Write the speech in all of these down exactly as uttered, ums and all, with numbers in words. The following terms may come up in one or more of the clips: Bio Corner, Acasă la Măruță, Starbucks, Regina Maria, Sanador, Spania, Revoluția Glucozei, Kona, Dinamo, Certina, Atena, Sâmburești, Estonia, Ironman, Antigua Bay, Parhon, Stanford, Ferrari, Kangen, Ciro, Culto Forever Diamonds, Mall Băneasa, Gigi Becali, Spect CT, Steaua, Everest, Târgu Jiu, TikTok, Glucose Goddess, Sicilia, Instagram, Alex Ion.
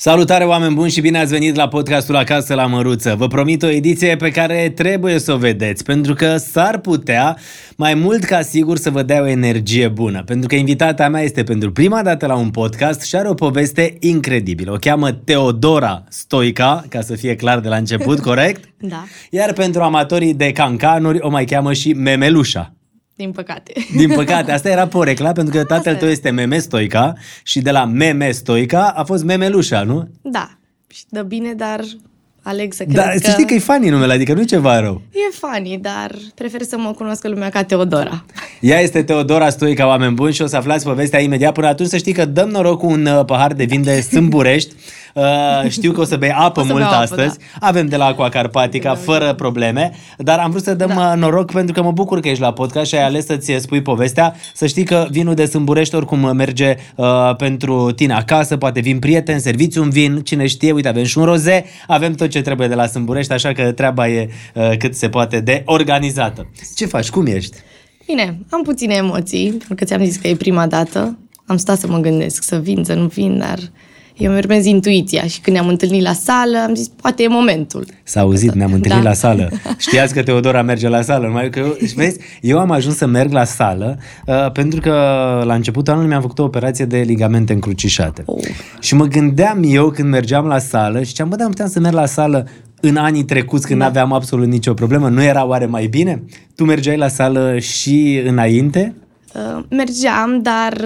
Salutare, oameni buni, și bine ați venit la podcastul Acasă la Măruță. Vă promit o ediție pe care trebuie să o vedeți, pentru că s-ar putea, mai mult ca sigur, să vă dea o energie bună. Pentru că invitata mea este pentru prima dată la un podcast și are o poveste incredibilă. O cheamă Teodora Stoica, ca să fie clar de la început, corect? Da. Iar pentru amatorii de cancanuri o mai cheamă și Memelușa. Din păcate. Din păcate. Asta era porecla, pentru că tatăl tău este Meme Stoica și de la Meme Stoica a fost Memelușa, nu? Da. Și dă bine, dar aleg să cred dar, că... Să știi că e funny numele, adică nu e ceva rău. E funny, dar prefer să mă cunoască lumea ca Teodora. Ea este Teodora Stoica, oameni buni, și o să aflați povestea imediat. Până atunci să știi că dăm noroc cu un pahar de vin de Sâmburești. Uh, știu că o să bei apă să mult apă, astăzi. Da. Avem de la Aqua Carpatica, fără probleme, dar am vrut să dăm da. noroc, pentru că mă bucur că ești la podcast și ai ales să-ți spui povestea. Să știi că vinul de Sâmburești oricum merge uh, pentru tine acasă, poate vin prieteni, serviți un vin, cine știe, uite, avem și un roze, avem tot ce trebuie de la Sâmburești, așa că treaba e uh, cât se poate de organizată. Ce faci? Cum ești? Bine, am puține emoții, pentru că ți-am zis că e prima dată. Am stat să mă gândesc, să vin, să nu vin, dar... Eu îmi urmez intuiția și când ne-am întâlnit la sală, am zis, poate e momentul. S-a auzit, ne-am întâlnit da. la sală. Știați că Teodora merge la sală. Numai că, vezi, eu am ajuns să merg la sală uh, pentru că la începutul anului mi-am făcut o operație de ligamente încrucișate. Oh. Și mă gândeam eu când mergeam la sală și ziceam, bă, dar nu puteam să merg la sală în anii trecuți, când da. n-aveam absolut nicio problemă. Nu era oare mai bine? Tu mergeai la sală și înainte? Mergeam, dar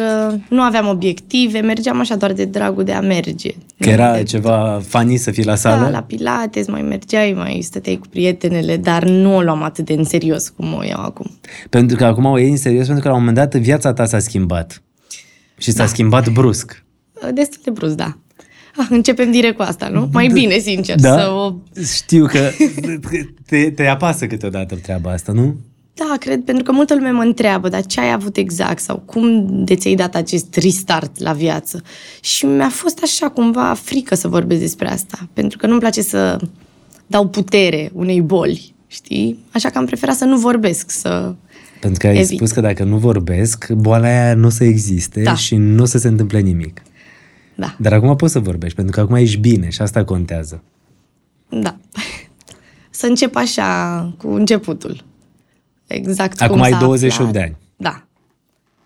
nu aveam obiective, mergeam așa doar de dragul de a merge. Că era de... ceva funny să fii la sală? Da, la pilates, mai mergeai, mai stăteai cu prietenele, dar nu o luam atât de în serios cum o iau acum. Pentru că acum o iei în serios, pentru că la un moment dat viața ta s-a schimbat. Și s-a da. schimbat brusc. Destul de brusc, da. Începem direct cu asta, nu? Mai bine, sincer. Da? Să o... Știu că te, te apasă câteodată treaba asta, nu? Da, cred, pentru că multă lume mă întreabă, dar ce ai avut exact sau cum de ți-ai dat acest restart la viață? Și mi-a fost așa cumva frică să vorbesc despre asta, pentru că nu-mi place să dau putere unei boli, știi? Așa că am preferat să nu vorbesc, să... Pentru că ai evit. Spus că dacă nu vorbesc, boala aia nu o să existe da. și nu o să se întâmple nimic. Da. Dar acum poți să vorbești, pentru că acum ești bine și asta contează. Da. Să încep așa, cu începutul. Exact acum cum ai douăzeci și opt de ani. Da.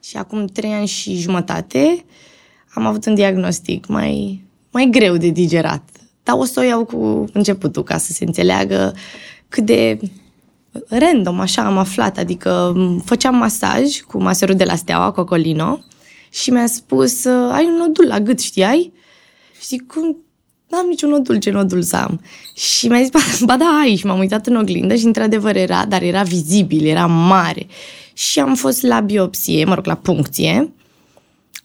Și acum trei ani și jumătate am avut un diagnostic mai, mai greu de digerat. Dar o să o iau cu începutul, ca să se înțeleagă cât de random așa am aflat. Adică făceam masaj cu maserul de la Steaua, Cocolino, și mi-a spus, ai un nodul la gât, știai? Și zic, cum? N-am niciun nodul, ce nodul să am? Și mi-a zis, ba, ba da, ai. Și m-am uitat în oglindă și într-adevăr era, dar era vizibil, era mare. Și am fost la biopsie, mă rog, la puncție.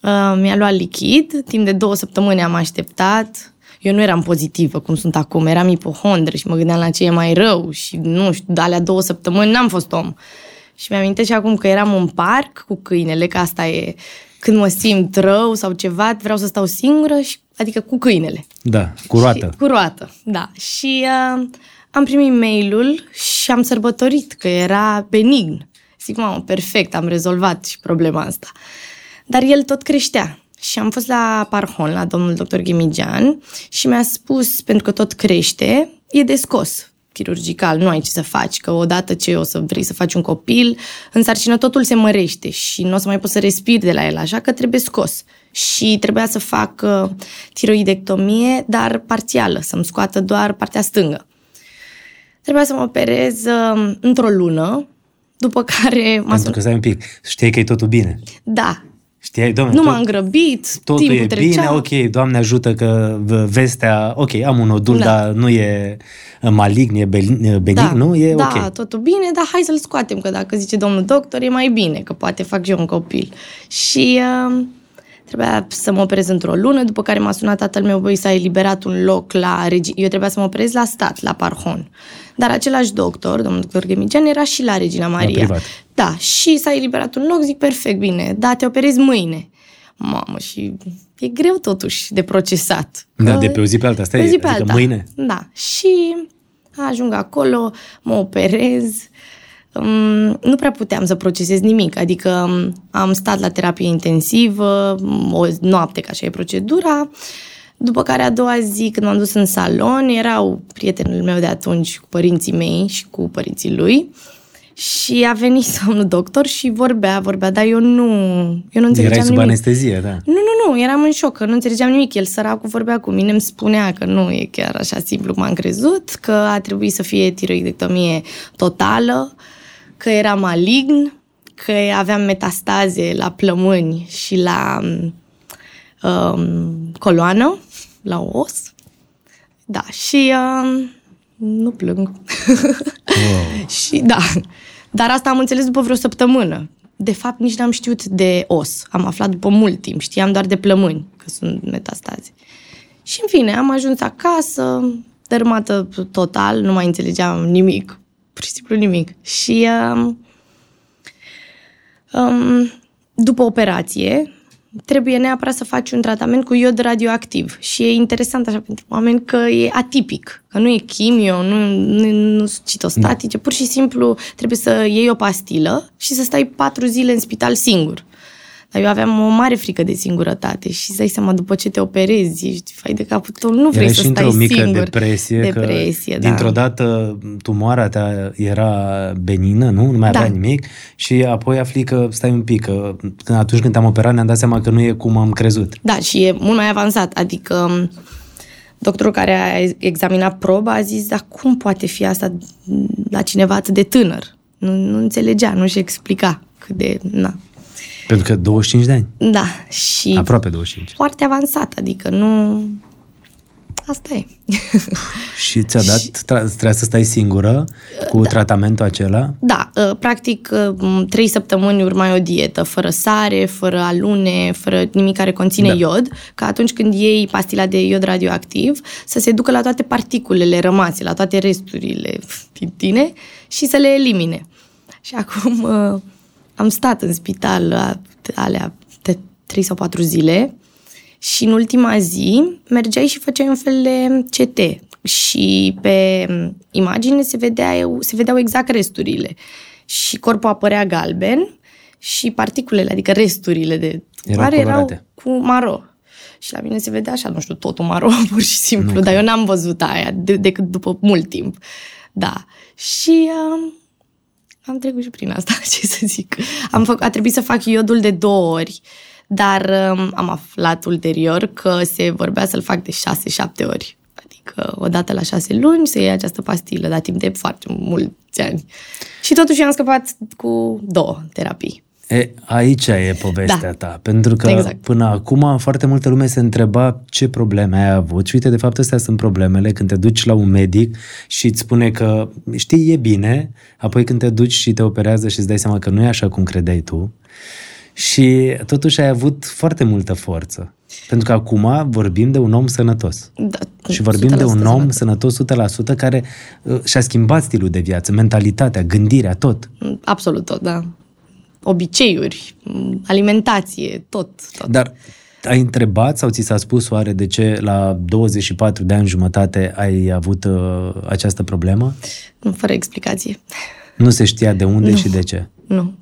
Uh, mi-a luat lichid, timp de două săptămâni am așteptat. Eu nu eram pozitivă, cum sunt acum, eram ipohondră și mă gândeam la ce e mai rău. Și nu știu, de alea două săptămâni n-am fost om. Și mi-am amintit și acum că eram în parc cu câinele, că asta e... Când mă simt rău sau ceva, vreau să stau singură, și, adică cu câinele. Da, cu Roată. Și, cu Roată, da. Și uh, am primit mail-ul și am sărbătorit că era benign. Zic, mamă, perfect, am rezolvat și problema asta. Dar el tot creștea. Și am fost la Parhon, la domnul doctor Gemigean, și mi-a spus, pentru că tot crește, e de scos. Chirurgical, nu ai ce să faci, că odată ce o să vrei să faci un copil, în sarcină totul se mărește și nu o să mai poți să respiri de la el, așa că trebuie scos. Și trebuia să fac uh, tiroidectomie, dar parțială, să-mi scoată doar partea stângă. Trebuia să mă operez uh, într-o lună, după care... M-a pentru că stai un pic, știai că e totul bine. Da. Știai, Doamne, nu tot, m-am grăbit, totul timpul e trecea. Bine, ok, Doamne ajută că vestea, ok, am un nodul, da. dar nu e malign, e benign, da, nu? E da, ok. Da, totul bine, dar hai să-l scoatem, că dacă zice domnul doctor, e mai bine, că poate fac și eu un copil. Și uh, trebuia să mă operez într-o lună, după care m-a sunat tatăl meu, băi, s-a eliberat un loc la Regi... Eu trebuia să mă operez la stat, la Parhon. Dar același doctor, domnul doctor Gemigean, era și la Regina Maria. La da, și s-a eliberat un loc, zic, perfect, bine, da, te operezi mâine. Mamă, și e greu totuși de procesat. Da, că... de pe o zi pe alta, asta e, adică alta. Mâine. Da, și ajung acolo, mă operez. Um, nu prea puteam să procesez nimic, adică um, am stat la terapie intensivă, o noapte, ca așa e procedura, După care a doua zi, când m-am dus în salon, erau prietenul meu de atunci cu părinții mei și cu părinții lui și a venit un doctor și vorbea, vorbea, dar eu nu, eu nu înțelegeam nimic. Erai sub anestezie, da? Nu, nu, nu, eram în șoc, că nu înțelegeam nimic. El, săracul, vorbea cu mine, îmi spunea că nu e chiar așa simplu cum am crezut, că a trebuit să fie tiroidectomie totală, că era malign, că aveam metastaze la plămâni și la um, coloană, la os. Da, și um, nu plâng. Wow. Și da, dar asta am înțeles după vreo săptămână. De fapt, nici n-am știut de os. Am aflat după mult timp. Știam doar de plămâni, că sunt metastaze. Și în fine, am ajuns acasă, dărâmată total, nu mai înțelegeam nimic. Pur și simplu nimic. Și um, um, după operație trebuie neapărat să faci un tratament cu iod radioactiv. Și e interesant așa pentru oameni că e atipic, că nu e chimio, nu, nu, nu sunt citostatice, pur și simplu trebuie să iei o pastilă și să stai patru zile în spital singur. Dar eu aveam o mare frică de singurătate și îți dai seama, după ce te operezi, ești fai de capul tău, nu vrei să stai singur. Erai și într-o mică depresie, depresie, că da. Dintr-o dată tumoarea ta era benină, nu? Nu mai da. Avea nimic și apoi afli că stai un pic, că atunci când te-am operat ne-am dat seama că nu e cum am crezut. Da, și e mult mai avansat, adică doctorul care a examinat proba a zis, dar cum poate fi asta la cineva atât de tânăr? Nu, nu înțelegea, nu-și explica cât de... Na. Pentru că douăzeci și cinci de ani. Da. Și aproape douăzeci și cinci. Foarte avansat, adică nu... Asta e. Și ți-a dat... Și... Trebuia să stai singură cu da. Tratamentul acela? Da. Practic, trei săptămâni urmai o dietă, fără sare, fără alune, fără nimic care conține da. Iod, că atunci când iei pastila de iod radioactiv, să se ducă la toate particulele rămase, la toate resturile din tine și să le elimine. Și acum... Am stat în spital alea de trei sau patru zile și în ultima zi mergeai și făceai un fel de C T și pe imagine se vedeau, se vedeau exact resturile și corpul apărea galben și particulele, adică resturile de tumoare erau cu maro. Și la mine se vedea așa, nu știu, totul maro, pur și simplu, nu, dar eu n-am văzut aia de, decât după mult timp. Da. Și... Uh, Am trecut și prin asta, ce să zic. Am făc, a trebuit să fac iodul de două ori, dar um, am aflat ulterior că se vorbea să-l fac de șase, șapte ori. Adică odată la șase luni să iei această pastilă, dar timp de foarte mulți ani. Și totuși am scăpat cu două terapii. E, aici e povestea da. ta, pentru că exact. Până acum foarte multă lume se întreba ce probleme ai avut și uite, de fapt, astea sunt problemele când te duci la un medic și îți spune că știi, e bine, apoi când te duci și te operează și îți dai seama că nu e așa cum credeai tu și totuși ai avut foarte multă forță, pentru că acum vorbim de un om sănătos da, și vorbim de un om sănătos o sută la sută care și-a schimbat stilul de viață, mentalitatea, gândirea, tot. Absolut tot, da. Obiceiuri, alimentație, tot, tot. Dar ai întrebat sau ți s-a spus oare de ce la douăzeci și patru de ani jumătate ai avut uh, această problemă? Nu, fără explicație. Nu se știa de unde nu. Și de ce? Nu.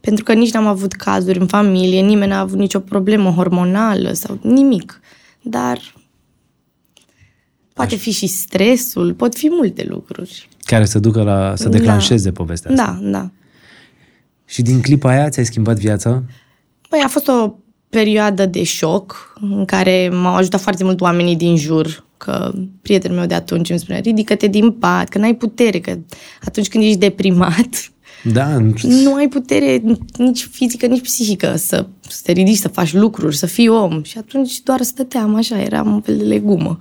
Pentru că nici n-am avut cazuri în familie, nimeni n-a avut nicio problemă hormonală sau nimic. Dar poate Așa. fi și stresul, pot fi multe lucruri. Care să ducă la, să declanșeze da. povestea asta. Da, da. Și din clipa aia ți-ai schimbat viața? Băi, a fost o perioadă de șoc în care m-au ajutat foarte mult oamenii din jur, că prietenul meu de atunci îmi spunea, ridică-te din pat, că n-ai putere, că atunci când ești deprimat, da, nu ai putere nici fizică, nici psihică să, să te ridici, să faci lucruri, să fii om. Și atunci doar stăteam așa, eram un fel de legumă.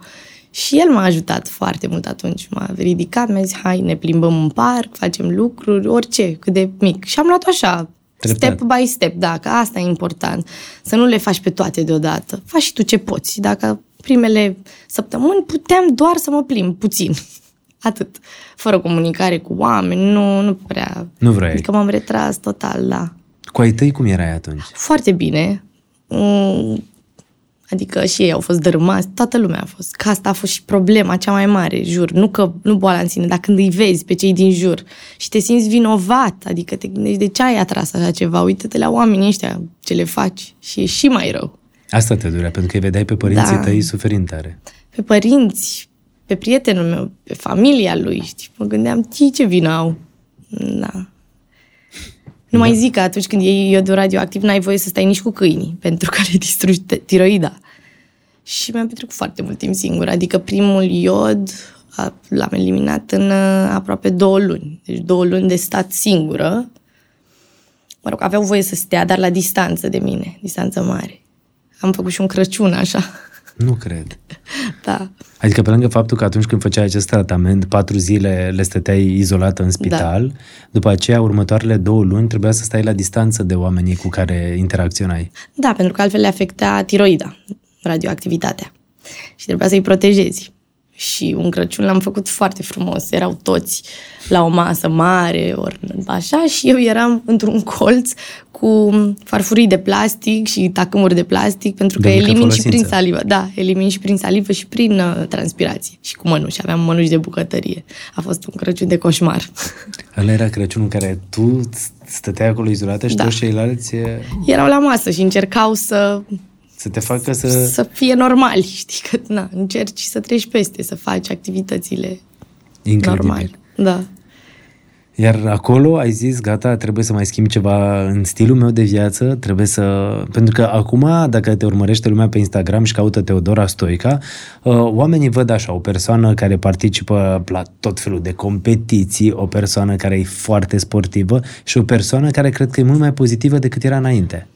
Și el m-a ajutat foarte mult atunci, m-a ridicat, mi-a zis, hai, ne plimbăm în parc, facem lucruri, orice, cât de mic. Și am luat așa, treptat. Step by step, da, că asta e important, să nu le faci pe toate deodată. Faci și tu ce poți. Dacă primele săptămâni puteam doar să mă plimb puțin, atât, fără comunicare cu oameni, nu, nu prea. Nu vrei. Adică m-am retras total, da. Cu ai tăi cum erai atunci? Foarte bine. Mm. Adică și ei au fost dărâmați, toată lumea a fost. Că asta a fost și problema cea mai mare, jur. Nu că nu boala în sine, dar când îi vezi pe cei din jur și te simți vinovat, adică te gândești de ce ai atras așa ceva, uită-te la oamenii ăștia ce le faci și e și mai rău. Asta te durea, pentru că îi vedeai pe părinții da. tăi suferind tare. Pe părinți, pe prietenul meu, pe familia lui, știi? Mă gândeam, știi ce vină au? Da. Nu da. mai zic că atunci când iei iodul radioactiv n-ai voie să stai nici cu câinii, pentru că le distrugi tiroida. Și mi-am petrecut foarte mult timp singură. Adică primul iod l-am eliminat în aproape două luni. Deci două luni de stat singură. Mă rog, aveau voie să stea, dar la distanță de mine, distanță mare. Am făcut și un Crăciun așa. Nu cred. Da. Adică pe lângă faptul că atunci când făceai acest tratament, patru zile le stăteai izolată în spital, da. după aceea următoarele două luni trebuia să stai la distanță de oamenii cu care interacționai. Da, pentru că altfel le afecta tiroida, radioactivitatea. Și trebuia să-i protejezi. Și un Crăciun l-am făcut foarte frumos. Erau toți la o masă mare, ori așa, și eu eram într-un colț cu farfurii de plastic și tacâmuri de plastic, pentru că elimin și prin salivă. Da, elimin și prin salivă și prin uh, transpirație. Și cu mănuși. Aveam mănuși de bucătărie. A fost un Crăciun de coșmar. Ăla era Crăciunul în care tu stăteai acolo izolată și da. toți ceilalți... Erau la masă și încercau să... Să te facă să... Să fie normal, știi, că na, încerci să treci peste, să faci activitățile Incredibil. normale. Da. Iar acolo ai zis, gata, trebuie să mai schimb ceva în stilul meu de viață, trebuie să... Pentru că acum, dacă te urmărește lumea pe Instagram și caută Teodora Stoica, oamenii văd așa, o persoană care participă la tot felul de competiții, o persoană care e foarte sportivă și o persoană care cred că e mult mai pozitivă decât era înainte.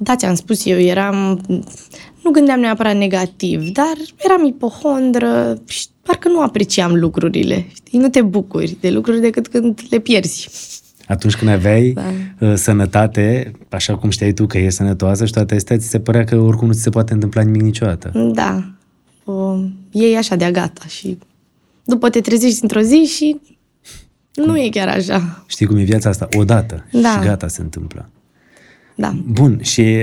Da, ți-am spus, eu eram... Nu gândeam neapărat negativ, dar eram ipohondră și parcă nu apreciam lucrurile. Știi? Nu te bucuri de lucruri decât când le pierzi. Atunci când aveai da. sănătate, așa cum știai tu că e sănătoasă și toate astea, ți se părea că oricum nu ți se poate întâmpla nimic niciodată. Da. O, iei așa de-a gata și după te trezești într-o zi și cum? Nu e chiar așa. Știi cum e viața asta? Odată da. și gata se întâmplă. Da. Bun, și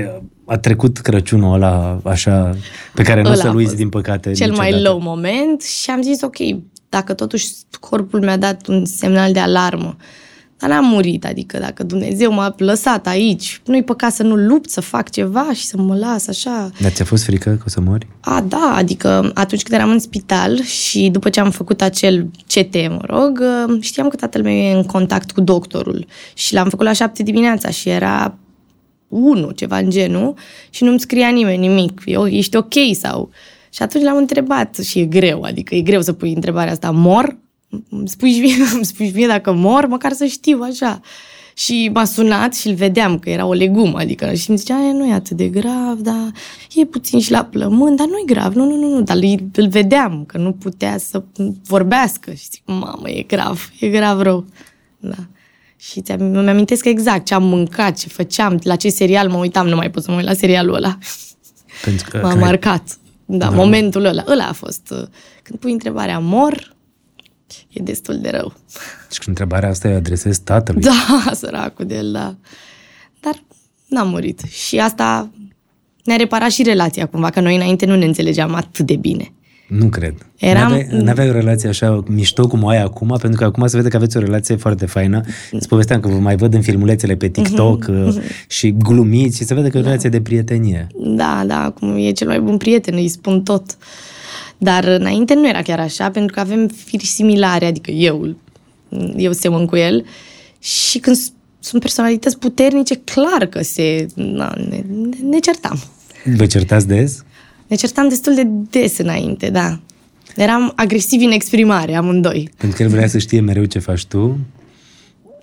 a trecut Crăciunul ăla așa, pe care nu o să-l uiți din păcate cel niciodată. Mai low moment și am zis, ok, dacă totuși corpul mi-a dat un semnal de alarmă, dar n-am murit, adică dacă Dumnezeu m-a lăsat aici, nu-i păcat să nu lupt, să fac ceva și să mă las așa. Dar ți-a fost frică că o să mori? A, da, adică atunci când eram în spital și după ce am făcut acel C T, mă rog, știam că tatăl meu e în contact cu doctorul și l-am făcut la șapte dimineața și era unu, ceva în genul, și nu-mi scria nimeni nimic. Eu, ești ok sau... Și atunci l-am întrebat și e greu, adică e greu să pui întrebarea asta, mor? Îmi spui și mie, îmi spui și mie dacă mor, măcar să știu, așa. Și m-a sunat și îl vedeam că era o legumă, adică, și îmi zicea, nu e atât de grav, dar e puțin și la plământ, dar nu-i grav, nu, nu, nu, nu, dar îl vedeam, că nu putea să vorbească. Și zic, mamă, e grav, e grav rău. Da. Și îmi amintesc exact ce am mâncat, ce făceam, la ce serial mă uitam, nu mai pot să mă uit la serialul ăla. Pentru că m-a marcat. Ai... Da, da, momentul ăla. Ăla a fost. Când pui întrebarea mor, e destul de rău. Deci când întrebarea asta îi adresez tatălui. Da, săracul de el, da. Dar n-am murit. Și asta ne-a reparat și relația cumva, că noi înainte nu ne înțelegeam atât de bine. Nu cred. Eram... N-aveai, n-aveai o relație așa mișto cum o ai acum, pentru că acum se vede că aveți o relație foarte faină. Îți povesteam că vă mai văd în filmulețele pe TikTok și glumiți și se vede că e o relație da. de prietenie. Da, da, acum e cel mai bun prieten, îi spun tot. Dar înainte nu era chiar așa, pentru că avem firi similare, adică eu, eu semăn cu el și când sunt personalități puternice, clar că se, na, ne, ne certam. Vă certați des? Ne certam destul de des înainte, da. Eram agresivi în exprimare, amândoi. Pentru că el vrea să știe mereu ce faci tu.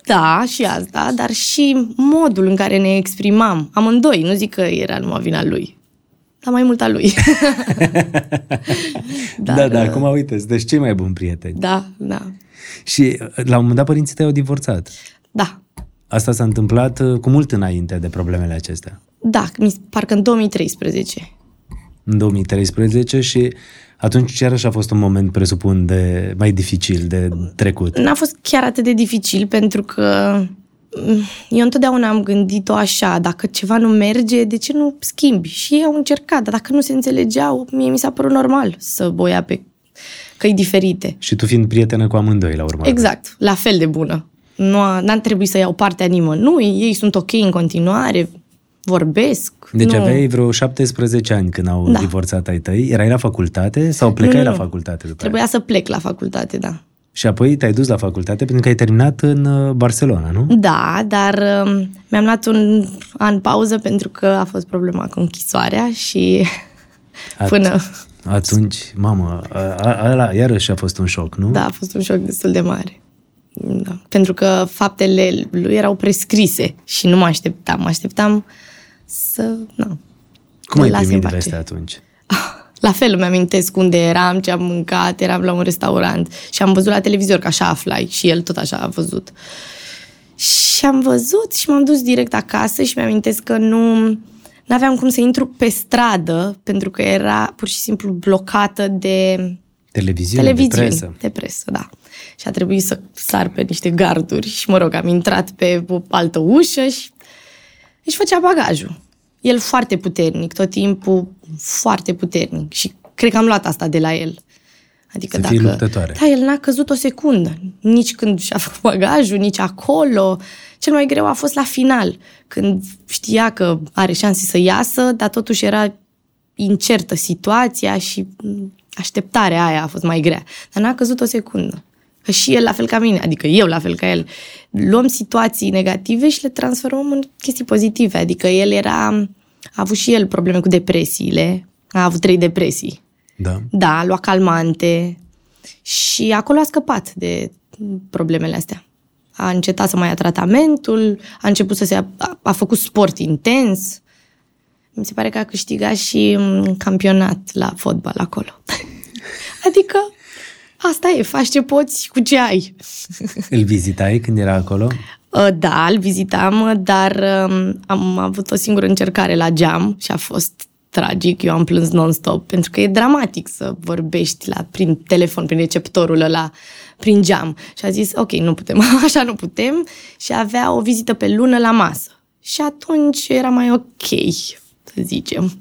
Da, și asta, dar și modul în care ne exprimam. Amândoi, nu zic că era numai vina lui. Dar mai mult a lui. dar, da, da, acum uite-ți, deci cei mai buni prieteni. Da, da. Și la un moment dat părinții tăi au divorțat. Da. Asta s-a întâmplat cu mult înainte de problemele acestea. Da, parcă în două mii treisprezece. În două mii treisprezece și atunci iarăși a fost un moment, presupun, de mai dificil de trecut. N-a fost chiar atât de dificil pentru că eu întotdeauna am gândit-o așa, dacă ceva nu merge, de ce nu schimbi? Și ei au încercat, dar dacă nu se înțelegeau, mie mi s-a părut normal să boia pe căi diferite. Și tu fiind prietenă cu amândoi la urmă. Exact, la fel de bună. Nu a, n-a trebuit să iau partea nimănui, ei sunt ok în continuare, vorbesc. Deci nu. Aveai vreo șaptesprezece ani când au da. divorțat ai tăi. Erai la facultate sau plecai nu, nu, la facultate? După Trebuia aia? să plec la facultate, da. Și apoi te-ai dus la facultate pentru că ai terminat în Barcelona, nu? Da, dar mi-am luat un an pauză pentru că a fost problema cu închisoarea și At- până... Atunci, mamă, ăla iarăși a fost un șoc, nu? Da, a fost un șoc destul de mare. Da. Pentru că faptele lui erau prescrise și nu mă așteptam. Mă așteptam să... Na, Cum ai primit de astea atunci? La fel îmi amintesc unde eram, ce am mâncat, eram la un restaurant și am văzut la televizor, că așa aflai și el tot așa a văzut. Și am văzut și m-am dus direct acasă și mi-amintesc că nu... N-aveam cum să intru pe stradă, pentru că era pur și simplu blocată de televiziune, televiziune de presă. De presă, da. Și a trebuit să sar pe niște garduri și, mă rog, am intrat pe o altă ușă și își făcea bagajul. El foarte puternic, tot timpul foarte puternic și cred că am luat asta de la el. Adică să fii luptătoare. Da, el n-a căzut o secundă, nici când și-a făcut bagajul, nici acolo. Cel mai greu a fost la final, când știa că are șanse să iasă, dar totuși era incertă situația și așteptarea aia a fost mai grea. Dar n-a căzut o secundă. Că și el la fel ca mine, adică eu la fel ca el. Luăm situații negative și le transformăm în chestii pozitive. Adică el era, a avut și el probleme cu depresiile, a avut trei depresii. Da. Da, lua calmante și acolo a scăpat de problemele astea. A încetat să mai ia tratamentul, a început să se... A, a, a făcut sport intens. Mi se pare că a câștigat și campionat la fotbal acolo. Adică asta e, faci ce poți cu ce ai. Îl vizitai când era acolo? Da, îl vizitam, dar am avut o singură încercare la geam și a fost tragic, eu am plâns non-stop, pentru că e dramatic să vorbești la, prin telefon, prin receptorul ăla, prin geam. Și a zis, ok, nu putem, așa nu putem. Și avea o vizită pe lună la masă. Și atunci era mai ok, să zicem.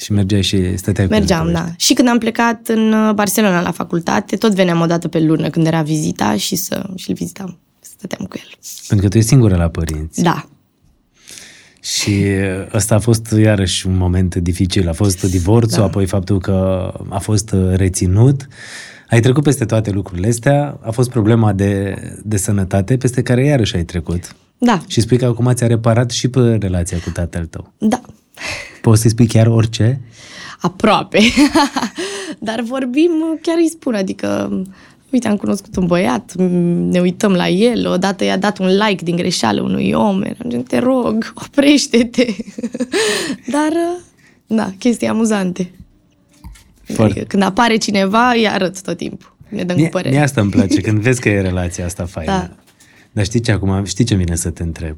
Și mergeai și stăteai cu Mergeam, da. Și când am plecat în Barcelona la facultate, tot veneam o dată pe lună când era vizita și să și-l vizitam. Stăteam cu el. Pentru că tu ești singură la părinți. Da. Și ăsta a fost iarăși un moment dificil. A fost divorțul, da. Apoi faptul că a fost reținut. Ai trecut peste toate lucrurile astea. A fost problema de, de sănătate peste care iarăși ai trecut. Da. Și spui că acum ți-a reparat și pe relația cu tatăl tău. Da. Poți să-i spui chiar orice? Aproape. Dar vorbim, chiar îi spun. Adică, uite, am cunoscut un băiat, ne uităm la el, odată i-a dat un like din greșeală unui om, eram, te rog, oprește-te. Dar, da, chestii amuzante. Foarte. Când apare cineva, îi arăt tot timpul. Ne dăm mie, cu părere. Mie asta îmi place, când vezi că e relația asta faină. Da. Dar știi ce acum, știi ce vine să te întreb?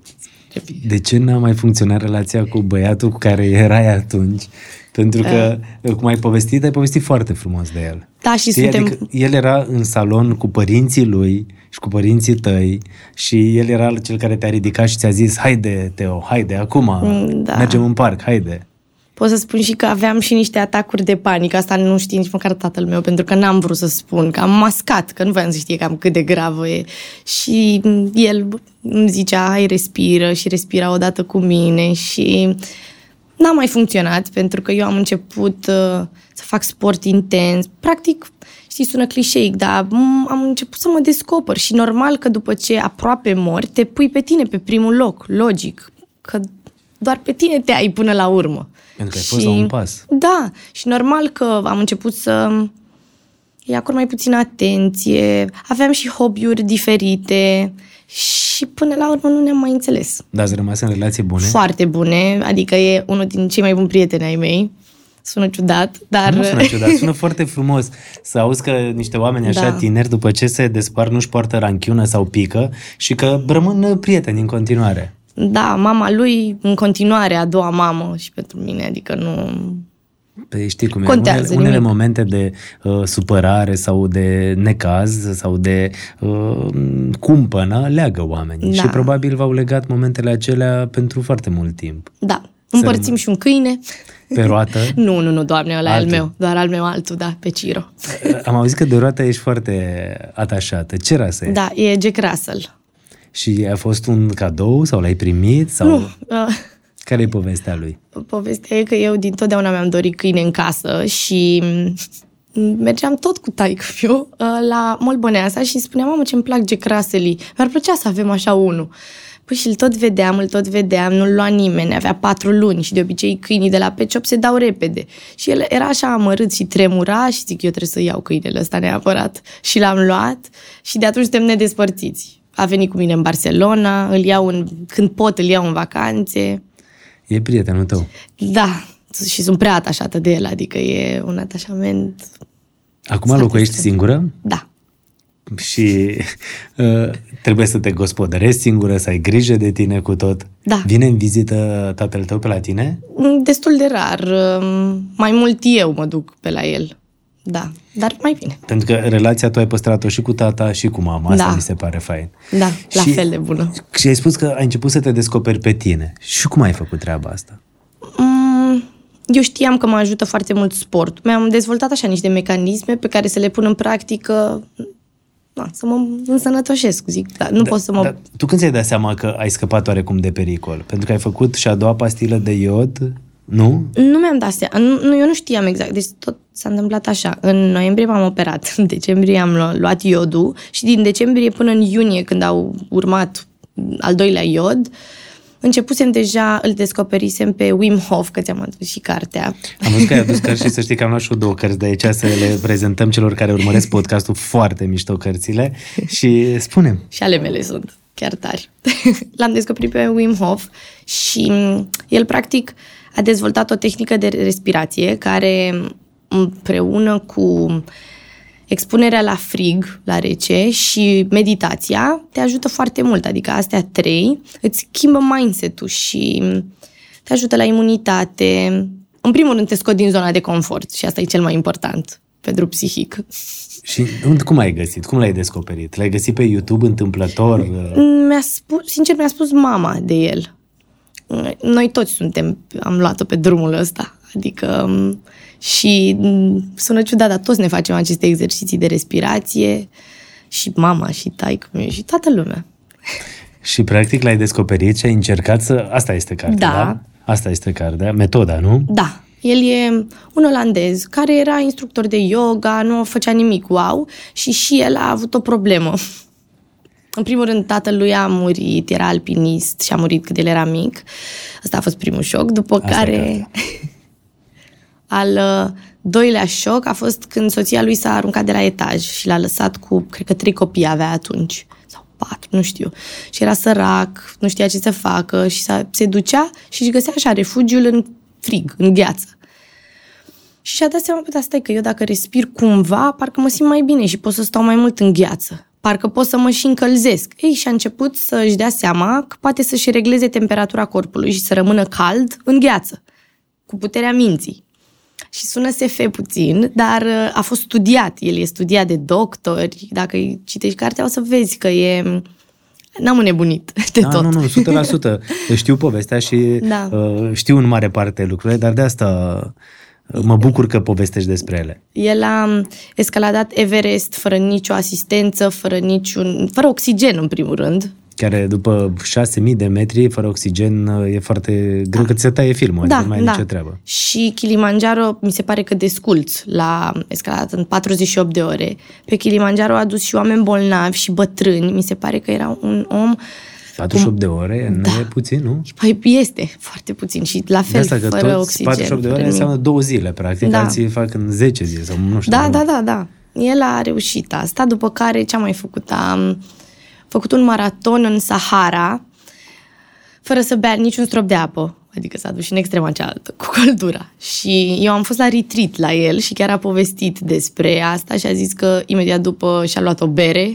De ce n-a mai funcționat relația cu băiatul cu care erai atunci? Pentru că, uh. cum ai povestit, ai povestit foarte frumos de el. Da, și știi, suntem... Adică el era în salon cu părinții lui și cu părinții tăi și el era cel care te-a ridicat și ți-a zis, haide, Teo, haide, acum, da. mergem în parc, haide. Pot să spun și că aveam și niște atacuri de panică, asta nu știe nici măcar tatăl meu, pentru că n-am vrut să spun, că am mascat, că nu voiam să știe cam cât de gravă e. Și el îmi zicea, hai, respiră, și respira odată cu mine și... N-a mai funcționat, pentru că eu am început uh, să fac sport intens. Practic, știi, sună clișeic, dar m- am început să mă descoper. Și normal că după ce aproape mori, te pui pe tine pe primul loc, logic. Că doar pe tine te ai până la urmă. Pentru că ai fost la un pas. Da, și normal că am început să îi acord mai puțină atenție. Aveam și hobby-uri diferite... Și până la urmă nu ne-am mai înțeles. Dar ați rămas în relații bune? Foarte bune, adică e unul din cei mai buni prieteni ai mei. Sună ciudat, dar... Nu sună ciudat, sună foarte frumos. Să auzi că niște oameni așa da. tineri, după ce se despar, nu-și poartă ranchiună sau pică și că rămân prieteni în continuare. Da, mama lui în continuare, a doua mamă și pentru mine, adică nu... Păi știi cum e, unele, unele momente de uh, supărare sau de necaz sau de uh, cumpănă leagă oamenii da. și probabil v-au legat momentele acelea pentru foarte mult timp. Da, împărțim și un câine. Pe roată? nu, nu, nu, doamne, ăla e al meu, doar al meu altul, da, pe Ciro. Am auzit că de roată ești foarte atașată, ce rasă e? Da, e Jack Russell. Și a fost un cadou sau l-ai primit? Sau... Nu, uh... Care-i povestea lui? Povestea e că eu din totdeauna mi-am dorit câine în casă și mergeam tot cu taică-miu la Mall Băneasa și îmi spuneam, mamă, ce-mi plac Jack Russell-ii, mi-ar plăcea să avem așa unul. Păi și îl tot vedeam, îl tot vedeam, nu-l lua nimeni, avea patru luni și de obicei câinii de la Pet Shop se dau repede. Și el era așa amărât și tremura și zic, eu trebuie să iau câinele ăsta neapărat. Și l-am luat și de atunci suntem nedespărțiți. A venit cu mine în Barcelona, îl iau în, când pot, îl iau în vacanțe. E prietenul tău. Da, și sunt prea atașată de el, adică e un atașament... Acum locuiești singură? Da. Și uh, trebuie să te gospodărești singură, să ai grijă de tine cu tot. Da. Vine în vizită tatăl tău pe la tine? Destul de rar. Mai mult eu mă duc pe la el. Da, dar mai bine. Pentru că relația tu ai păstrat-o și cu tata și cu mama. Asta da. Mi se pare fain. Da, la și, fel de bună. Și ai spus că ai început să te descoperi pe tine. Și cum ai făcut treaba asta? Mm, eu știam că mă ajută foarte mult sport. Mi-am dezvoltat așa niște mecanisme pe care să le pun în practică, da, să mă însănătoșesc, zic. Da, nu da, pot să mă... Da. Tu când ți-ai dat seama că ai scăpat oarecum de pericol? Pentru că ai făcut și a doua pastilă de iod... Nu? Nu mi-am dat seama. Nu, eu nu știam exact. Deci tot s-a întâmplat așa. În noiembrie m-am operat. În decembrie am luat iodul și din decembrie până în iunie, când au urmat al doilea iod, începusem deja, îl descoperisem pe Wim Hof, că ți-am adus și cartea. Am văzut că ai adus cărți și să știi că am luat și două cărți de aici să le prezentăm celor care urmăresc podcastul. Foarte mișto cărțile. Și spune-mi. Și ale mele sunt chiar tari. L-am descoperit pe Wim Hof și el practic a dezvoltat o tehnică de respirație care, împreună cu expunerea la frig, la rece și meditația, te ajută foarte mult. Adică astea trei îți schimbă mindset-ul și te ajută la imunitate. În primul rând te scot din zona de confort și asta e cel mai important pentru psihic. Și cum ai găsit? Cum l-ai descoperit? L-ai găsit pe YouTube întâmplător? Mi-a spus, sincer, mi-a spus mama de el. Noi toți suntem, am luat-o pe drumul ăsta, adică și sună ciudat, dar toți ne facem aceste exerciții de respirație și mama și taică-miu și toată lumea. Și practic l-ai descoperit și ai încercat să... Asta este cartea, da? da? Asta este cartea, metoda, nu? Da. El e un olandez care era instructor de yoga, nu făcea nimic wow și și el a avut o problemă. În primul rând, tatălui a murit, era alpinist și a murit când el era mic. Asta a fost primul șoc, după Asta care al doilea șoc a fost când soția lui s-a aruncat de la etaj și l-a lăsat cu, cred că trei copii avea atunci, sau patru, nu știu. Și era sărac, nu știa ce să facă și se ducea și își găsea așa refugiul în frig, în gheață. Și și-a dat seama, bă, stai că eu dacă respir cumva, parcă mă simt mai bine și pot să stau mai mult în gheață. Parcă pot să mă și încălzesc. Ei, și a început să-și dea seama că poate să-și regleze temperatura corpului și să rămână cald în gheață, cu puterea minții. Și sună S F puțin, dar a fost studiat. El e studiat de doctori. Dacă îi citești cartea, o să vezi că e... N-am înnebunit de da, tot. Nu, nu, o sută la sută. Știu povestea și da. Știu în mare parte lucrurile, dar de asta... Mă bucur că povestești despre ele. El a escaladat Everest fără nicio asistență, fără niciun, fără oxigen în primul rând. Care după șase mii de metri fără oxigen e foarte greu, da. Că ți se taie filmul, da, adică mai da. Nicio treabă. Și Kilimanjaro, mi se pare că desculț l-a escalat în patruzeci și opt de ore. Pe Kilimanjaro a dus și oameni bolnavi și bătrâni, mi se pare că era un om... patruzeci și opt de ore, da. Nu e puțin, nu? Păi este foarte puțin și la fel fără toți, oxigen. patruzeci și opt de ore înseamnă două zile, practic, da. Alții fac în zece zile sau nu știu. Da, da, da, da. El a reușit asta, după care ce-a mai făcut? Am făcut un maraton în Sahara fără să bea niciun strop de apă, adică s-a dus și în extrema cealaltă, cu căldura. Și eu am fost la retreat la el și chiar a povestit despre asta și a zis că imediat după și-a luat o bere...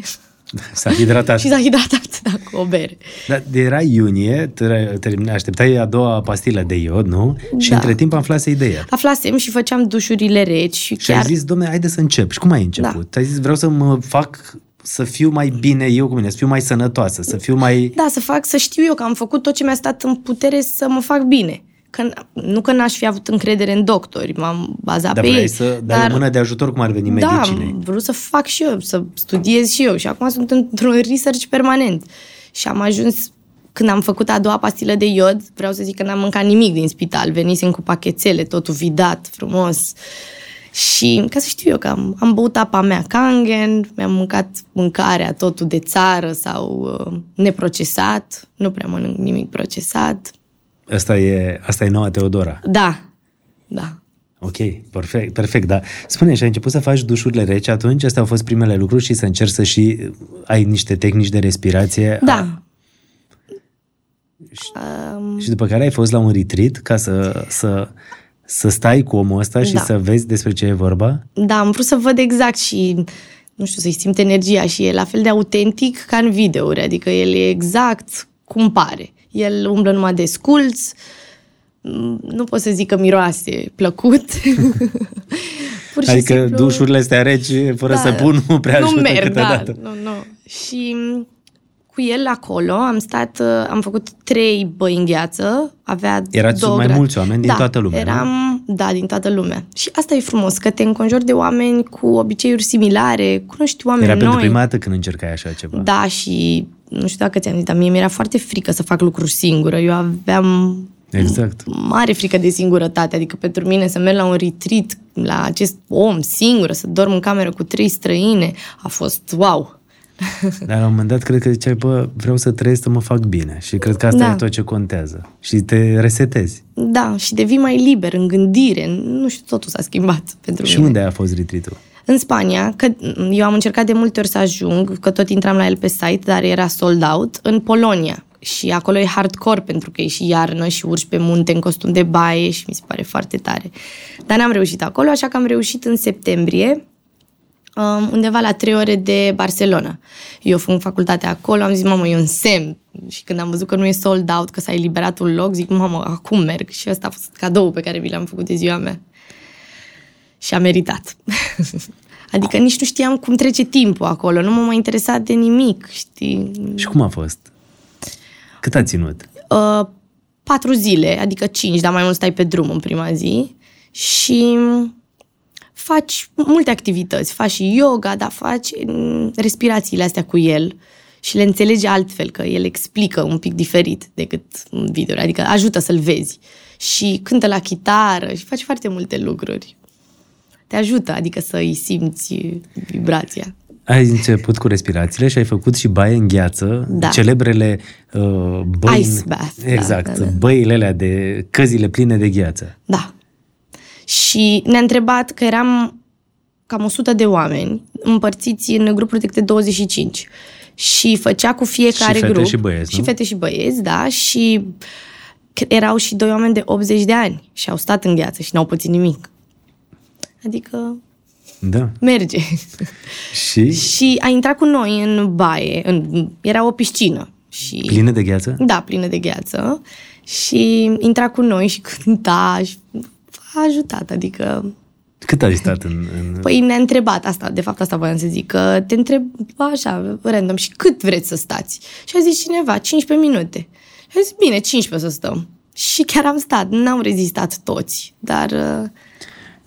S-a hidratat. Și s-a hidratat, da, cu o bere. Dar era iunie, te, te așteptai a doua pastilă de iod, nu? Da. Și între timp aflase ideea. Aflasem și făceam dușurile reci. Și, și chiar... ai zis, dom'le, haide să încep. Și cum ai început? Da. Ai zis, vreau să mă fac să fiu mai bine eu cu mine, să fiu mai sănătoasă, să fiu mai... Da, să fac, să știu eu că am făcut tot ce mi-a stat în putere să mă fac bine. Că, nu că n-aș fi avut încredere în doctori, m-am bazat dar pe ei. Să, dar dai o mână de ajutor, cum ar veni medicinei. Da, am vrut să fac și eu, să studiez și eu. Și acum sunt într-un research permanent. Și am ajuns Când am făcut a doua pastilă de iod, vreau să zic că n-am mâncat nimic din spital. Venisem cu pachetele, totul vidat, frumos. Și ca să știu eu că am, am băut apa mea Kangen, mi-am mâncat mâncarea, totul de țară sau uh, neprocesat. Nu prea mănânc nimic procesat. Asta e, asta e noua Teodora. Da, da. Ok, perfect, perfect, da. Spune, și ai început să faci dușurile reci atunci? Astea au fost primele lucruri și să încerci să și ai niște tehnici de respirație? Da. A... Și, um... și după care ai fost la un retreat ca să, să, să stai cu omul ăsta și da. Să vezi despre ce e vorba? Da, am vrut să văd exact și, nu știu, să-i simt energia și e la fel de autentic ca în videouri, adică el e exact cum pare. El umblă numai de sculți, nu pot să zic că miroase plăcut. Pur și adică simplu, dușurile astea reci, fără da, să pun, nu prea ajută câteodată. Da, nu, nu. Și cu el acolo am stat, am făcut trei băi în gheață, avea Erați două mai grade. mulți oameni din da, toată lumea, eram, nu? Da, din toată lumea. Și asta e frumos, că te înconjori de oameni cu obiceiuri similare, cunoști oameni Era noi. Era pentru prima dată când încercai așa ceva. Da, și nu știu dacă ți-am zis, dar mie mi-era foarte frică să fac lucruri singură. Eu aveam... Exact. Mare frică de singurătate, adică pentru mine să merg la un retreat, la acest om singur, să dorm în cameră cu trei străine, a fost wow. Dar la un moment dat cred că ziceai, bă, vreau să trăiesc să mă fac bine și cred că asta da. E tot ce contează și te resetezi. Da, și devii mai liber în gândire, nu știu, totul s-a schimbat pentru și mine. Și unde a fost retreat-ul? În Spania, că eu am încercat de multe ori să ajung, că tot intram la el pe site, dar era sold out, în Polonia. Și acolo e hardcore pentru că e și iarnă și urci pe munte în costum de baie și mi se pare foarte tare. Dar n-am reușit acolo, așa că am reușit în septembrie, undeva la trei ore de Barcelona. Eu făcând facultatea acolo, am zis, mamă, e un semn. Și când am văzut că nu e sold out, că s-a eliberat un loc, zic, mamă, acum merg. Și ăsta a fost cadou pe care mi l-am făcut de ziua mea. Și a meritat. Adică nici nu știam cum trece timpul acolo, nu m-a mai interesat de nimic, știi? Și cum a fost? Cât a ținut? Uh, patru zile, adică cinci, dar mai mult stai pe drum în prima zi și faci multe activități, faci și yoga, dar faci respirațiile astea cu el și le înțelegi altfel, că el explică un pic diferit decât în video, adică ajută să-l vezi și cântă la chitară și faci foarte multe lucruri. Te ajută, adică să-i simți vibrația. Ai început cu respirațiile și ai făcut și baie în gheață, da. Celebrele uh, băi... Ice bath. Exact, da, da, da. Băile alea de căzile pline de gheață. Da. Și ne-a întrebat că eram cam o sută de oameni împărțiți în grupuri de câte douăzeci și cinci și făcea cu fiecare și fete grup... Și băieți, nu? Și fete și băieți, da, și erau și doi oameni de optzeci de ani și au stat în gheață și n-au pățit nimic. Adică... Da. Merge. Și? Și a intrat cu noi în baie, în, era o piscină. Și, plină de gheață? Da, plină de gheață. Și intra cu noi și cânta și a ajutat, adică... Cât ai stat în... în... Păi ne-a întrebat asta, de fapt asta voiam să zic, că te întreb așa, random, și cât vreți să stați? Și a zis cineva, cincisprezece minute. Și a zis, bine, cincisprezece să stăm. Și chiar am stat, n-am rezistat toți, dar...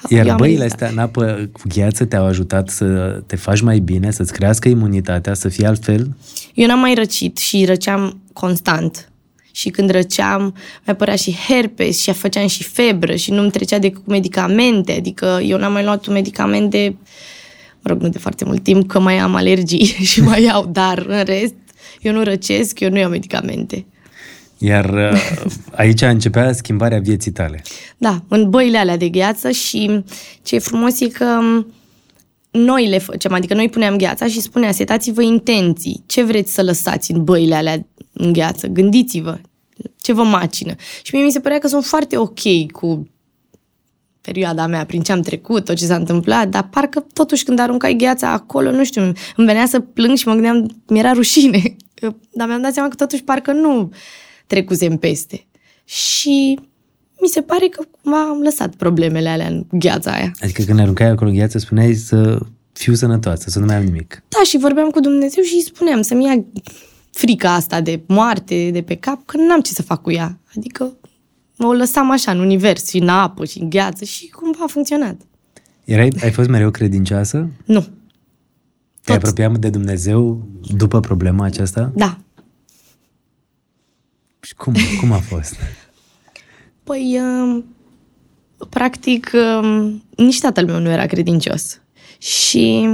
Iar băile astea în apă cu gheață te-au ajutat să te faci mai bine, să-ți crească imunitatea, să fii altfel? Eu n-am mai răcit și răceam constant. Și când răceam, mi-a părea și herpes și făceam și febră și nu-mi trecea decât cu medicamente. Adică eu n-am mai luat un medicament de, mă rog, nu de foarte mult timp, că mai am alergii și mai iau, dar în rest eu nu răcesc, eu nu iau medicamente. Iar aici începea schimbarea vieții tale. Da, în băile alea de gheață și ce e frumos e că noi le făceam, adică noi puneam gheața și spunea, setați-vă intenții, ce vreți să lăsați în băile alea în gheață, gândiți-vă, ce vă macină. Și mie mi se părea că sunt foarte ok cu perioada mea, prin ce am trecut, tot ce s-a întâmplat, dar parcă totuși când aruncai gheața acolo, nu știu, îmi venea să plâng și mă gândeam, mi-era rușine, dar mi-am dat seama că totuși parcă nu... trecusem peste. Și mi se pare că cumva am lăsat problemele alea în gheața aia. Adică când aruncai acolo în gheață, spuneai să fiu sănătoasă, să nu mai am nimic. Da, și vorbeam cu Dumnezeu și îi spuneam să-mi ia frica asta de moarte, de pe cap, că n-am ce să fac cu ea. Adică o lăsam așa în univers și în apă și în gheață și cumva a funcționat. Erai, ai fost mereu credincioasă? Nu. Te apropiam de Dumnezeu după problema aceasta? Da. Și cum, cum a fost? Păi, practic, nici tatăl meu nu era credincios. Și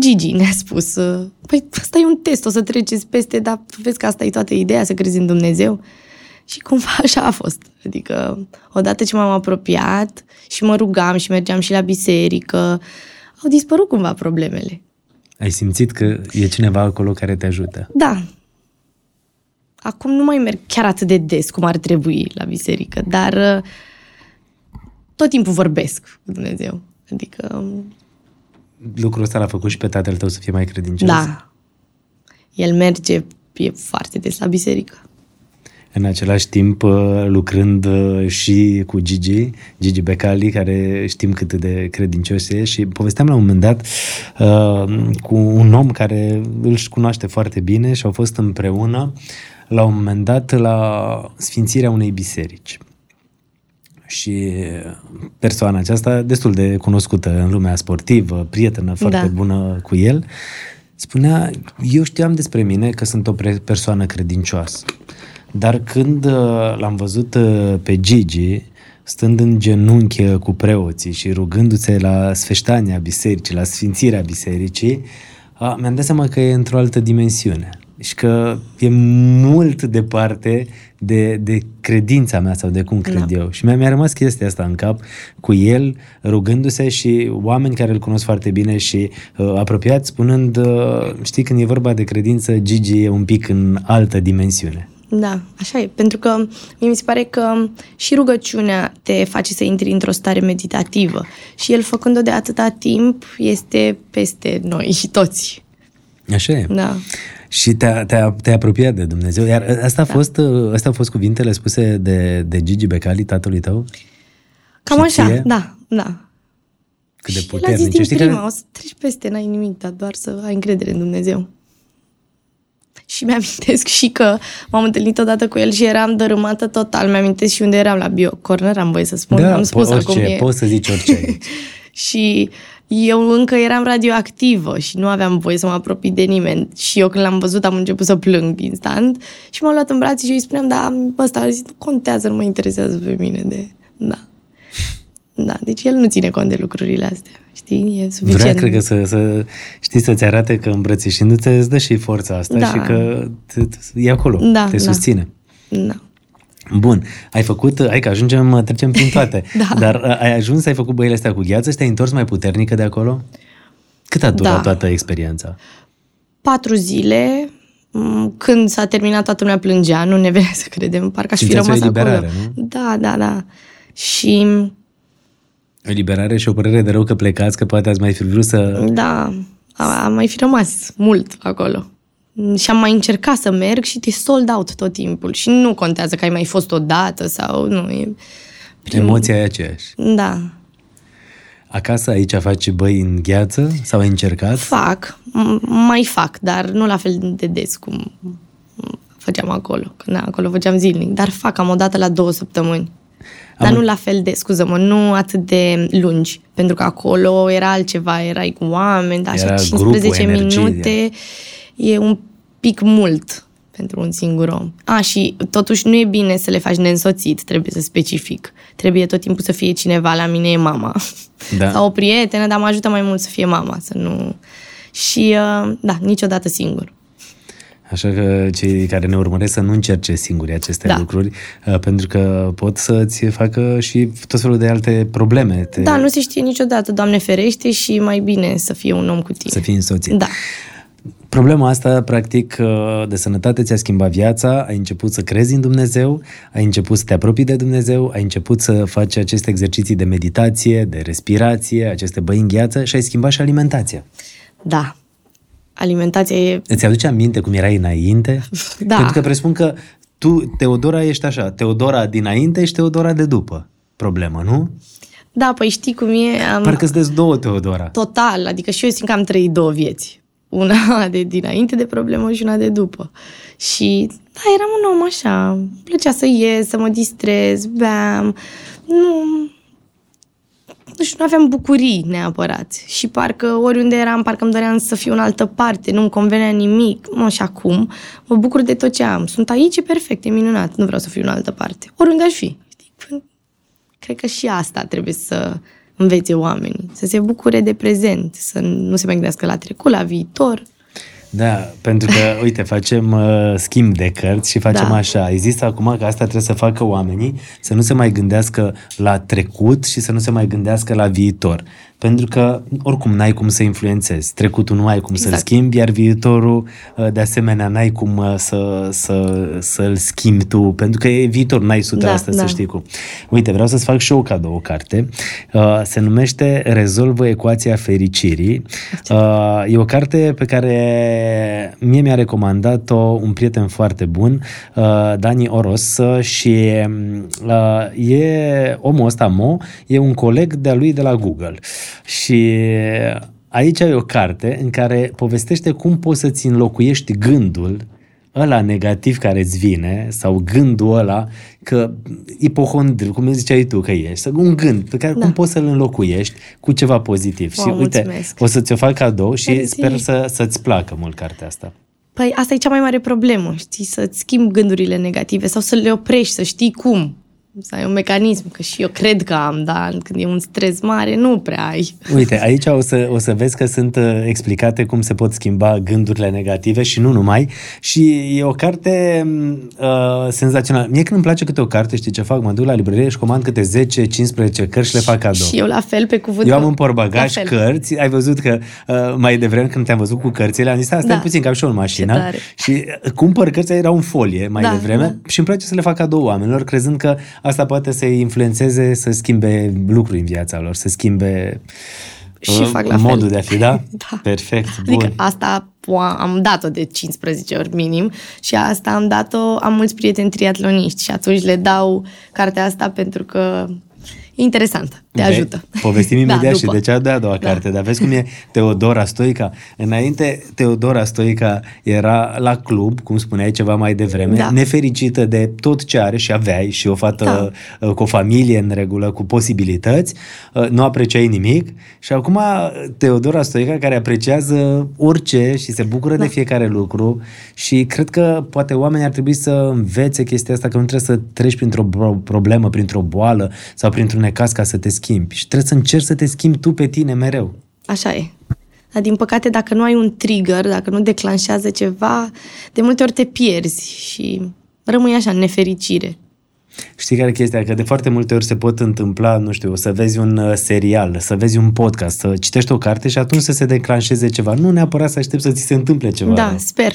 Gigi ne-a spus, păi, asta e un test, o să treceți peste, dar vezi că asta e toată ideea, să crezi în Dumnezeu. Și cumva așa a fost. Adică, odată ce m-am apropiat și mă rugam și mergeam și la biserică, au dispărut cumva problemele. Ai simțit că e cineva acolo care te ajută? Da. Acum nu mai merg chiar atât de des cum ar trebui la biserică, dar tot timpul vorbesc cu Dumnezeu. Adică... Lucrul ăsta l-a făcut și pe tatăl tău să fie mai credincios? Da. El merge, e foarte des la biserică. În același timp, lucrând și cu Gigi, Gigi Becali, care știm cât de credincios e, și povesteam la un moment dat uh, cu un om care îl cunoaște foarte bine și au fost împreună la un moment dat la sfințirea unei biserici. Și persoana aceasta, destul de cunoscută în lumea sportivă, prietenă foarte da. bună cu el, spunea, eu știam despre mine că sunt o persoană credincioasă. Dar când l-am văzut pe Gigi, stând în genunchi cu preoții și rugându-se la sfeștania bisericii, la sfințirea bisericii, a, mi-am dat seama că e într-o altă dimensiune și că e mult departe de, de credința mea sau de cum cred da. eu. Și mi-a, mi-a rămas chestia asta în cap cu el, rugându-se, și oameni care îl cunosc foarte bine și uh, apropiat, spunând, uh, știi, când e vorba de credință, Gigi e un pic în altă dimensiune. Da, așa e, pentru că mie mi se pare că și rugăciunea te face să intri într-o stare meditativă și el, făcând-o de atâta timp, este peste noi și toți. Așa e. Da. Și te-a, te-a, te-a apropiat de Dumnezeu. Iar asta a da. fost, asta au fost cuvintele spuse de, de Gigi Becali, tatălui tău? Cam și așa, ție? da, da. Cât de puternic. Și l-a zis din prima, o să treci peste, n-ai nimic, dar doar să ai încredere în Dumnezeu. Și mi-amintesc și că m-am întâlnit odată cu el și eram dărâmată total. Mi-amintesc și unde eram, la Bio Corner, am voie să spun. Da, am spus orice, acum e... poți să zici orice. Și eu încă eram radioactivă și nu aveam voie să mă apropii de nimeni. Și eu, când l-am văzut, am început să plâng instant și m-am luat în brațe și eu îi spuneam, da, ăsta, a zis, nu contează, nu mă interesează pe mine de... Da. Da, deci el nu ține cont de lucrurile astea, știi, e suficient. Vrea, cred că, să, să știi, să-ți arate că îmbrățișindu-te îți dă și forța asta da. și că te, e acolo, da, te da. susține. Da. Bun, ai făcut, hai că ajungem, trecem prin toate, da. dar ai ajuns, ai făcut băile astea cu gheață și te-ai întors mai puternică de acolo? Cât a durat da. toată experiența? Patru zile, când s-a terminat toată lumea plângea, nu ne venea să credem, parcă aș fi rămas acolo. Nu? Da, da, da. Și... Eliberare și o părere de rău că plecați, că poate ați mai fi vrut să... Da, am mai fi rămas mult acolo. Și am mai încercat să merg și te sold out tot timpul. Și nu contează că ai mai fost odată sau... nu. E prim... Emoția e aceeași. Da. Acasă, aici, faci băi în gheață? Sau ai încercat? Fac. Mai fac, dar nu la fel de des cum făceam acolo. Că, na, acolo făceam zilnic. Dar fac, am o dată la două săptămâni. Dar am... nu la fel de, scuză-mă, nu atât de lungi, pentru că acolo era altceva, erai cu oameni, dar așa cincisprezece energie. Minute e un pic mult pentru un singur om. A, și totuși nu e bine să le faci neînsoțit, trebuie să specific. Trebuie tot timpul să fie cineva, la mine e mama. Da. Sau o prietenă, dar mă ajută mai mult să fie mama, să nu... Și, da, niciodată singur. Așa că cei care ne urmăresc să nu încerce singuri aceste da. lucruri, pentru că pot să-ți facă și tot felul de alte probleme. Te... Da, nu se știe niciodată, Doamne ferește, și mai bine să fie un om cu tine. Să fii însoțit. Da. Problema asta, practic, de sănătate ți-a schimbat viața, ai început să crezi în Dumnezeu, ai început să te apropii de Dumnezeu, ai început să faci aceste exerciții de meditație, de respirație, aceste băi în gheață și ai schimbat și alimentația. Da. Alimentația e... Îți aduce aminte cum erai înainte? Da. Pentru că presupun că tu, Teodora, ești așa. Teodora dinainte și Teodora de după. Problemă, nu? Da, păi știi cum e... Am... Parcă-ți des două Teodora. Total, adică și eu simt că am trăit două vieți. Una de dinainte de problemă și una de după. Și, da, eram un om așa. Îmi plăcea să ies, să mă distrez, beam. Nu... nu știu, nu aveam bucurii neapărat. Și parcă oriunde eram, parcă îmi doream să fiu în altă parte, nu-mi convenea nimic. Mă, și acum mă bucur de tot ce am. Sunt aici, e perfect, e minunat, nu vreau să fiu în altă parte. Oriunde aș fi. Știi? Cred că și asta trebuie să învețe oamenii, să se bucure de prezent, să nu se mai gândească la trecut, la viitor. Da, pentru că, uite, facem uh, schimb de cărți și facem da. Așa. Există acum că asta trebuie să facă oamenii, să nu se mai gândească la trecut și să nu se mai gândească la viitor. Pentru că, oricum, n-ai cum să influențezi. Trecutul nu ai cum exact. Să-l schimbi, iar viitorul, uh, de asemenea, n-ai cum uh, să, să, să-l schimbi tu, pentru că e viitor, n-ai sută da, asta da. Să știi cum. Uite, vreau să-ți fac și eu cadou o carte. Uh, se numește Rezolvă ecuația fericirii. Uh, e o carte pe care mie mi-a recomandat-o un prieten foarte bun, Dani Oros, și e omul ăsta, Mo, e un coleg de-a lui de la Google. Și aici e o carte în care povestește cum poți să-ți înlocuiești gândul ăla negativ care îți vine, sau gândul ăla că ipohondri, cum ziceai tu că ești, sau un gând pe care da. Cum poți să-l înlocuiești cu ceva pozitiv. Wow, și uite, mulțumesc. O să ți-o fac cadou și Mersi. Sper să, să-ți placă mult cartea asta. Păi asta e cea mai mare problemă, știi, să-ți schimbi gândurile negative sau să le oprești, să știi cum. Să ai un mecanism, că și eu cred că am, dar când e un stres mare, nu prea ai. Uite, aici o să, o să vezi că sunt explicate cum se pot schimba gândurile negative și nu numai. Și e o carte uh, senzațională. Mie când îmi place câte o carte, știi ce fac? Mă duc la librărie și comand câte zece cincisprezece cărți și le fac cadou. Și eu la fel, pe cuvânt. Eu am în porbagaj cărți. Ai văzut că uh, mai devreme când te-am văzut cu cărțile, am zis, stai da. Puțin, că am și eu în mașină. Și cumpăr cărți, erau în folie mai da, devreme da. Și îmi place să le fac cadou oamenilor, crezând că asta poate să-i influențeze, să schimbe lucruri în viața lor, să schimbe și fac la modul fel. De a fi, da? Da. Perfect, bun. Adică asta am dat-o de cincisprezece ori minim și asta am dat-o, am mulți prieteni triatloniști și atunci le dau cartea asta pentru că e interesantă, te vezi, ajută. Povestim imediat da, și de cea de-a doua da. Carte, dar vezi cum e Teodora Stoica. Înainte, Teodora Stoica era la club, cum spuneai ceva mai devreme, da. Nefericită de tot ce are și aveai și o fată da. Cu o familie în regulă, cu posibilități, nu apreciai nimic și acum Teodora Stoica care apreciază orice și se bucură da. De fiecare lucru și cred că poate oamenii ar trebui să învețe chestia asta, că nu trebuie să treci printr-o problemă, printr-o boală sau printr-un caz ca să te schimbi și trebuie să încerci să te schimbi tu pe tine mereu. Așa e. Dar din păcate dacă nu ai un trigger, dacă nu declanșează ceva, de multe ori te pierzi și rămâi așa în nefericire. Știi care chestia? Că de foarte multe ori se pot întâmpla, nu știu, să vezi un serial, să vezi un podcast, să citești o carte și atunci să se declanșeze ceva. Nu neapărat să aștepți să ți se întâmple ceva. Da, sper.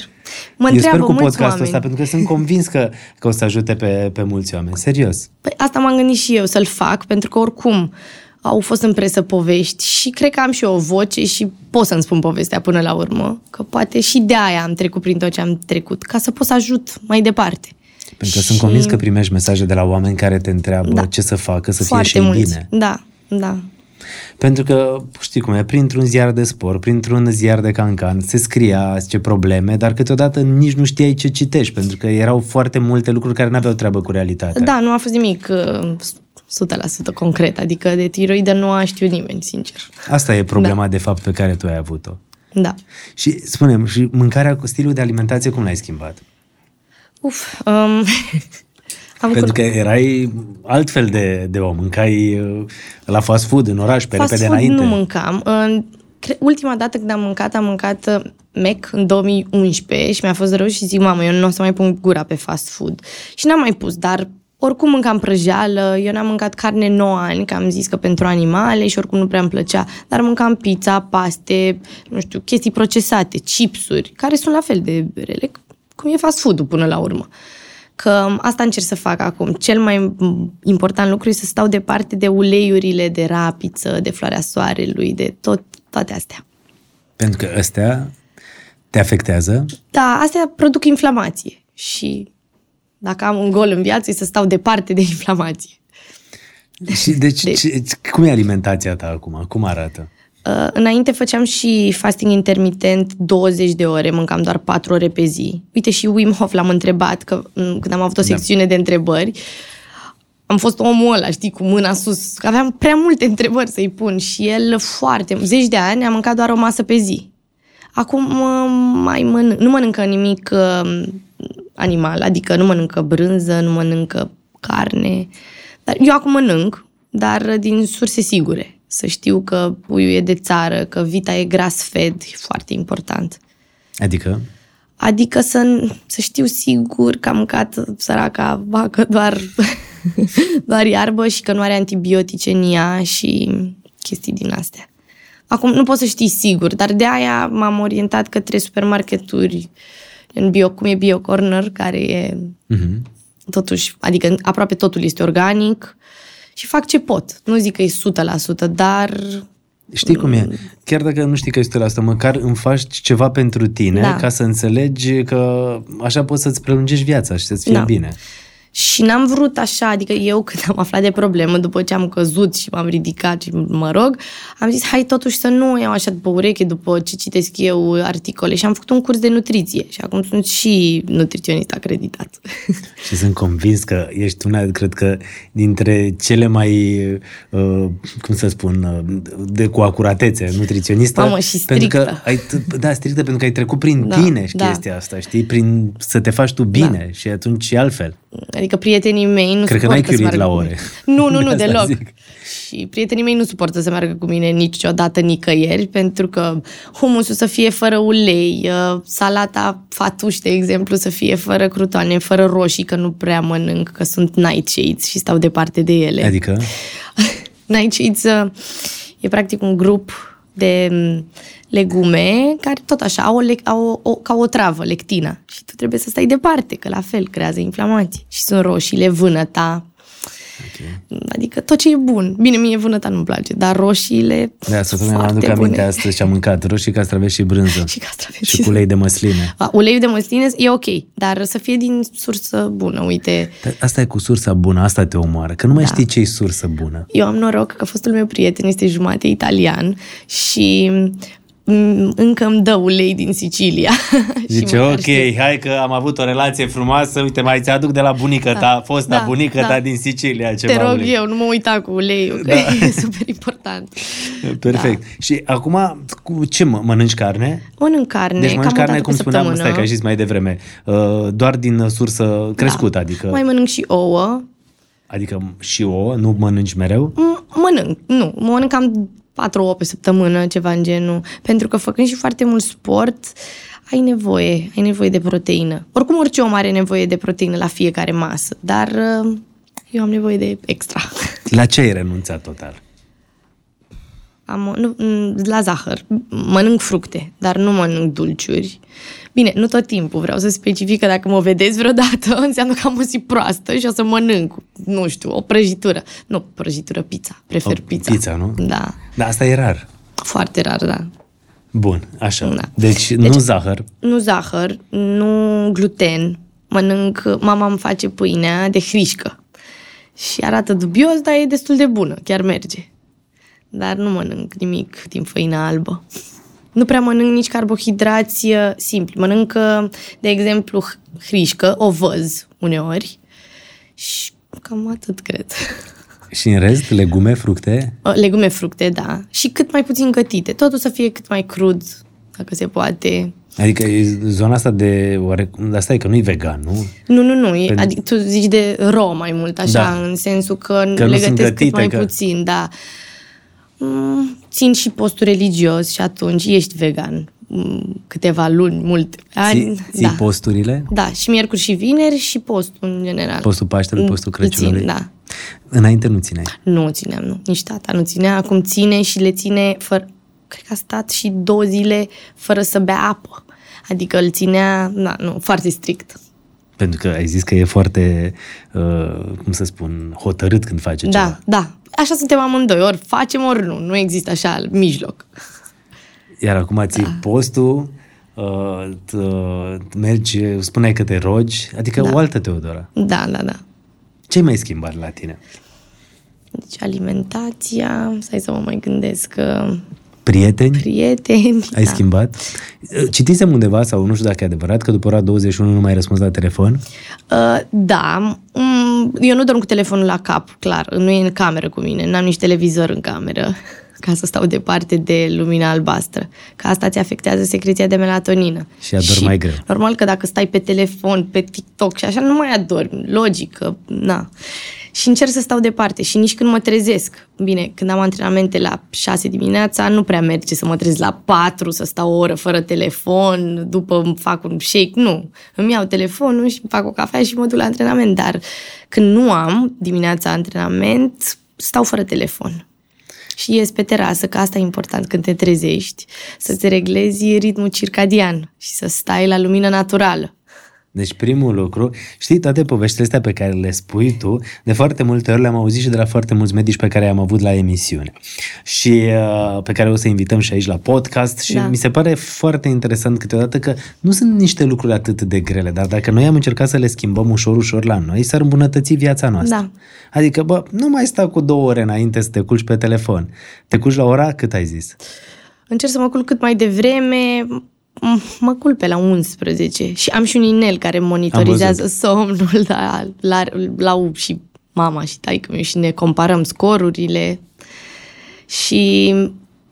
Mă Eu sper cu podcastul oameni. Ăsta, pentru că sunt convins că, că o să ajute pe, pe mulți oameni. Serios. Păi asta m-am gândit și eu să-l fac, pentru că oricum au fost în presă povești și cred că am și eu o voce și pot să-mi spun povestea până la urmă, că poate și de aia am trecut prin tot ce am trecut, ca să pot să ajut mai departe. Pentru că și... sunt convins că primești mesaje de la oameni care te întreabă da. Ce să facă, să Foarte fie și mulți. Bine. Da, da. Pentru că, știi cum e, printr-un ziar de sport, printr-un ziar de cancan, se scria ce probleme, dar câteodată nici nu știai ce citești, pentru că erau foarte multe lucruri care n-aveau treabă cu realitatea. Da, nu a fost nimic o sută la sută concret, adică de tiroidă nu a știut nimeni, sincer. Asta e problema, da. De fapt, pe care tu ai avut-o. Da. Și, spune-mi, și mâncarea, stilul de alimentație, cum l-ai schimbat? Uf, um, am Pentru că erai altfel de, de om, mâncai la fast food în oraș, pe fast repede food înainte. Nu mâncam. Ultima dată când am mâncat, am mâncat Mac în două mii unsprezece și mi-a fost rău și zic, mamă, eu nu o să mai pun gura pe fast food. Și n-am mai pus, dar oricum mâncam prăjeală, eu n-am mâncat carne nouă ani, că am zis că pentru animale și oricum nu prea îmi plăcea, dar mâncam pizza, paste, nu știu, chestii procesate, chipsuri, care sunt la fel de rele, cum e fast food-ul până la urmă. Că asta încerc să fac acum. Cel mai important lucru e să stau departe de uleiurile de rapiță, de floarea soarelui, de tot, toate astea. Pentru că astea te afectează? Da, astea produc inflamație și dacă am un gol în viață e să stau departe de inflamație. Și deci, deci. Ce, cum e alimentația ta acum? Cum arată? Uh, înainte făceam și fasting intermitent douăzeci de ore, mâncam doar patru ore pe zi. Uite și Wim Hof l-am întrebat, că, m- când am avut o secțiune da. De întrebări, am fost omul ăla, știi, cu mâna sus, că aveam prea multe întrebări să-i pun și el foarte, zeci de ani, a mâncat doar o masă pe zi. Acum mai mân- nu mănâncă nimic uh, animal, adică nu mănâncă brânză, nu mănâncă carne. Dar eu acum mănânc, dar din surse sigure. Să știu că puiul e de țară, că vita e grass-fed, e foarte important. Adică? Adică să, să știu sigur că am mâncat săraca vacă doar, doar iarbă și că nu are antibiotice în ea și chestii din astea. Acum nu poți să știi sigur, dar de aia m-am orientat către supermarketuri în bio, cum e Bio Corner, care e uh-huh. totuși, adică aproape totul este organic și fac ce pot. Nu zic că e o sută la sută, dar... Știi cum e? Chiar dacă nu știi că e o sută la sută, măcar îmi faci ceva pentru tine, da. Ca să înțelegi că așa poți să-ți prelungești viața și să-ți fie da. Bine. Și n-am vrut așa, adică eu când am aflat de problemă, după ce am căzut și m-am ridicat și mă rog, am zis, hai totuși să nu iau așa după ureche, după ce citesc eu articole. Și am făcut un curs de nutriție și acum sunt și nutriționist acreditat. Și sunt convins că ești una, cred că, dintre cele mai, uh, cum să spun, de cu acuratețe, nutriționistă. Mamă, și strictă. Pentru că ai, da, strictă, pentru că ai trecut prin da, tine și da. Chestia asta, știi? Prin să te faci tu bine da. Și atunci și altfel. Adică prietenii mei nu cred suportă că n-ai curit la ore. Nu, nu, nu, deloc. Zic. Și prietenii mei nu suportă să meargă cu mine niciodată, nicăieri, pentru că humusul să fie fără ulei, salata fatuș, de exemplu, să fie fără crutoane, fără roșii, că nu prea mănânc, că sunt nightshades și stau departe de ele. Adică? Nightshades e practic un grup de legume care tot așa au, o, au o, ca o travă, lectina. Și tu trebuie să stai departe, că la fel creează inflamații. Și sunt roșiile, vânăta. Okay. Adică tot ce e bun. Bine, mie vânăta nu-mi place, dar roșiile da, să foarte bune. Mi-aduc aminte astăzi și am mâncat roșii, castraveți și brânză. și castraveți. Și cu ulei de măsline. A, uleiul de măsline e ok, dar să fie din sursă bună, uite. Dar asta e cu sursa bună, asta te omoară, că nu mai da. Știi ce e sursă bună. Eu am noroc că fostul meu prieten este jumate italian și... încă îmi dă ulei din Sicilia. Zice, ok, știu. Hai că am avut o relație frumoasă, uite, mai ți-aduc de la bunica da. Ta, fosta da, bunică da. Ta din Sicilia ceva. Te rog ulei. Eu, nu mă uita cu uleiul, că da. E super important. Perfect. Da. Și acum, cu ce mă, mănânci carne? Mănânc carne. Deci mănânci carne, cum spuneam, stai că ai zis mai devreme, doar din sursă crescută, da. Adică... Mai mănânc și ouă. Adică și ouă, nu mănânci mereu? M- mănânc, nu, mănânc cam... patru ouă pe săptămână, ceva în genul. Pentru că făcând și foarte mult sport, ai nevoie, ai nevoie de proteină. Oricum, orice om are nevoie de proteină la fiecare masă, dar eu am nevoie de extra. La ce ai renunțat total? Am, nu, la zahăr. Mănânc fructe, dar nu mănânc dulciuri. Bine, nu tot timpul. Vreau să specific că dacă mă vedeți vreodată, înseamnă că am o zi proastă și o să mănânc, nu știu, o prăjitură. Nu, prăjitură, pizza. Prefer o, pizza. Pizza, nu? Da. Dar asta e rar. Foarte rar, da. Bun, așa. Da. Deci, deci nu zahăr. Nu zahăr, nu gluten. Mănânc, mama îmi face pâinea de hrișcă. Și arată dubios, dar e destul de bună. Chiar merge. Dar nu mănânc nimic din făina albă. Nu prea mănânc nici carbohidrați simpli. Mănânc, de exemplu, hrișcă, ovăz uneori și cam atât, cred. Și în rest, legume, fructe? Legume, fructe, da. Și cât mai puțin gătite. Totul să fie cât mai crud, dacă se poate. Adică zona asta de... Oare, asta e că nu-i vegan, nu? Nu, nu, nu. Pentru... Adică tu zici de raw mai mult, așa, da. În sensul că, că le gătesc gătite, cât mai că... puțin, da. Țin și postul religios și atunci ești vegan câteva luni, multe ani. Ții, ții da. Posturile? Da, și miercuri și vineri și postul în general. Postul Paștelui, postul Crăciunului. Țin, da. Înainte nu țineai? Nu țineam, nu. Nici tata nu ținea. Acum ține și le ține fără... Cred că a stat și două zile fără să bea apă. Adică îl ținea, da, nu, foarte strict. Pentru că ai zis că e foarte, uh, cum să spun, hotărât când face ceva. Da, da. Așa suntem amândoi, ori facem, ori nu. Nu există așa mijloc. Iar acum ții da. Postul, uh, t- mergi, spuneai că te rogi, adică da. O altă Teodora. Da, da, da. Ce mai schimbat la tine? Deci alimentația, stai să mă mai gândesc că Prieteni? Prieteni, Ai da. schimbat? Citisem undeva, sau nu știu dacă e adevărat, că după ora douăzeci și unu nu mai ai răspuns la telefon? Uh, da. Eu nu dorm cu telefonul la cap, clar. Nu e în cameră cu mine. N-am nici televizor în cameră, ca să stau departe de lumina albastră. Că asta ți afectează secreția de melatonină. Și adormi și mai greu. Normal că dacă stai pe telefon, pe TikTok și așa, nu mai adormi. Logică, na. Și încerc să stau departe și nici când mă trezesc. Bine, când am antrenamente la șase dimineața, nu prea merge să mă trez la patru, să stau o oră fără telefon, după îmi fac un shake, nu. Îmi iau telefonul și îmi fac o cafea și mă duc la antrenament. Dar când nu am dimineața antrenament, stau fără telefon. Și ies pe terasă, că asta e important când te trezești, să-ți reglezi ritmul circadian și să stai la lumină naturală. Deci primul lucru, știi, toate poveștile astea pe care le spui tu, de foarte multe ori le-am auzit și de la foarte mulți medici pe care i-am avut la emisiune și uh, pe care o să invităm și aici la podcast și da. mi se pare foarte interesant câteodată că nu sunt niște lucruri atât de grele, dar dacă noi am încercat să le schimbăm ușor, ușor la noi, s-ar îmbunătăți viața noastră. Da. Adică, bă, nu mai sta cu două ore înainte să te culci pe telefon. Te culci la ora cât ai zis? Încerc să mă culc cât mai devreme. Mă culp pe la unsprezece și am și un inel care monitorizează somnul la, la, la și mama și taică-miu și ne comparăm scorurile și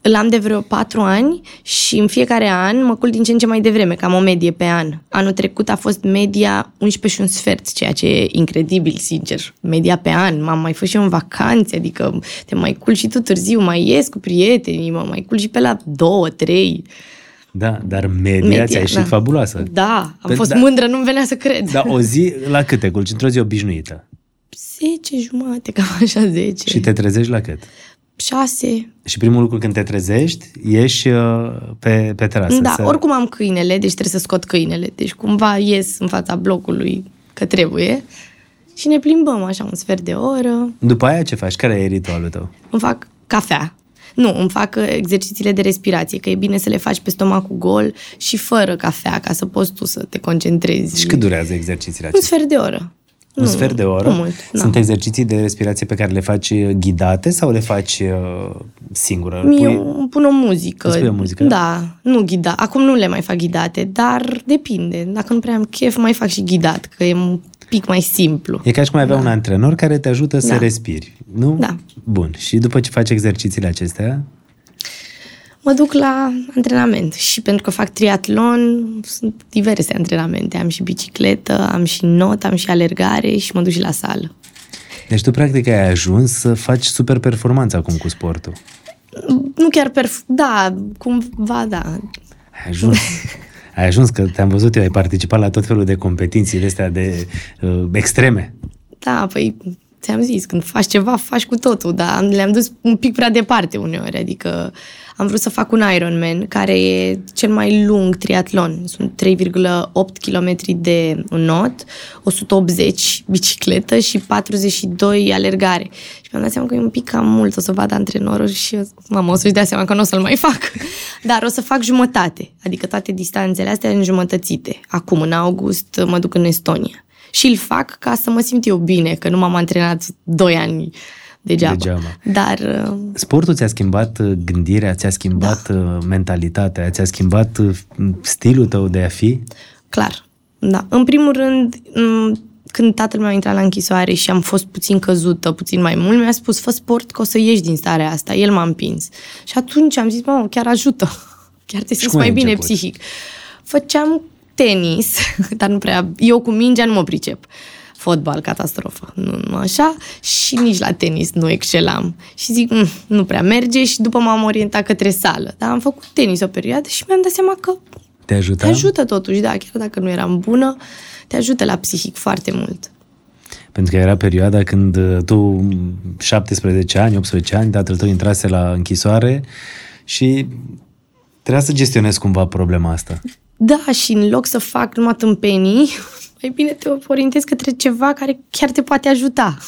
l-am de vreo patru ani și în fiecare an mă culp din ce în ce mai devreme, cam o medie pe an. Anul trecut a fost media unsprezece și un sfert, ceea ce e incredibil, sincer. Media pe an, m-am mai fost și eu în vacanțe, adică te mai culp și tu târziu, mai ies cu prietenii, mă mai culp și pe la două, trei. Da, dar media, media ți-a ieșit da. fabuloasă. Da, am Pentru, fost da, mândră, nu-mi venea să cred. Dar o zi, la cât te culci? Într-o zi obișnuită? zece jumate, cam așa zece. Și te trezești la cât? șase. Și primul lucru când te trezești, ieși pe, pe terasă. Da, să... oricum am câinele, deci trebuie să scot câinele. Deci cumva ies în fața blocului, că trebuie. Și ne plimbăm așa un sfert de oră. După aia ce faci? Care e ritualul tău? Îmi fac cafea. Nu, îmi fac exercițiile de respirație, că e bine să le faci pe stomacul gol și fără cafea, ca să poți tu să te concentrezi. Și cât durează exercițiile acestea? Un sfert de oră. Un nu, sfert de oră? Nu mult, Sunt da. exerciții de respirație pe care le faci ghidate sau le faci uh, singură? Mie pui... pun o muzică. Îți pui o muzică? Da, nu ghidate. Acum nu le mai fac ghidate, dar depinde. Dacă nu prea am chef, mai fac și ghidat, că e un pic mai simplu. E ca și cum ai avea da. un antrenor care te ajută da. să respiri, nu? Da. Bun. Și după ce faci exercițiile acestea? Mă duc la antrenament și pentru că fac triatlon, sunt diverse antrenamente. Am și bicicletă, am și not, am și alergare și mă duc și la sală. Deci tu practic ai ajuns să faci super performanță acum cu sportul. Nu chiar perf... Da, cumva da. Ai ajuns... Ai ajuns, că te-am văzut eu, ai participat la tot felul de competiții astea de uh, extreme. Da, păi, ți-am zis, când faci ceva, faci cu totul, dar le-am dus un pic prea departe uneori, adică am vrut să fac un Ironman, care e cel mai lung triatlon. Sunt trei virgulă opt kilometri de not, o sută optzeci bicicletă și patruzeci și doi alergare. Și mi-am dat seama că e un pic cam mult, o să vad antrenorul și mama o să-și dea seama că nu o să-l mai fac. Dar o să fac jumătate, adică toate distanțele astea înjumătățite. Acum, în august, mă duc în Estonia. Și îl fac ca să mă simt eu bine, că nu m-am antrenat doi ani degeaba. degeaba. Dar sportul ți-a schimbat gândirea, ți-a schimbat da. mentalitatea, ți-a schimbat stilul tău de a fi? Clar, da. În primul rând, când tatăl meu a intrat la închisoare și am fost puțin căzută, puțin mai mult, mi-a spus, fă sport că o să ieși din starea asta. El m-a împins. Și atunci am zis, mamă, chiar ajută. Chiar te simți mai bine început? Psihic. Făceam tenis, dar nu prea... Eu cu mingea nu mă pricep. Fotbal, catastrofă, nu, nu așa. Și nici la tenis nu excelam. Și zic, nu prea merge și după m-am orientat către sală. Dar am făcut tenis o perioadă și mi-am dat seama că te ajută, te ajută totuși, da, chiar dacă nu eram bună, te ajută la psihic foarte mult. Pentru că era perioada când tu, șaptesprezece ani, optsprezece ani, tatăl tău intrase la închisoare și trebuia să gestionezi cumva problema asta. Da, și în loc să fac numai tâmpenii, mai bine te orientezi către ceva care chiar te poate ajuta.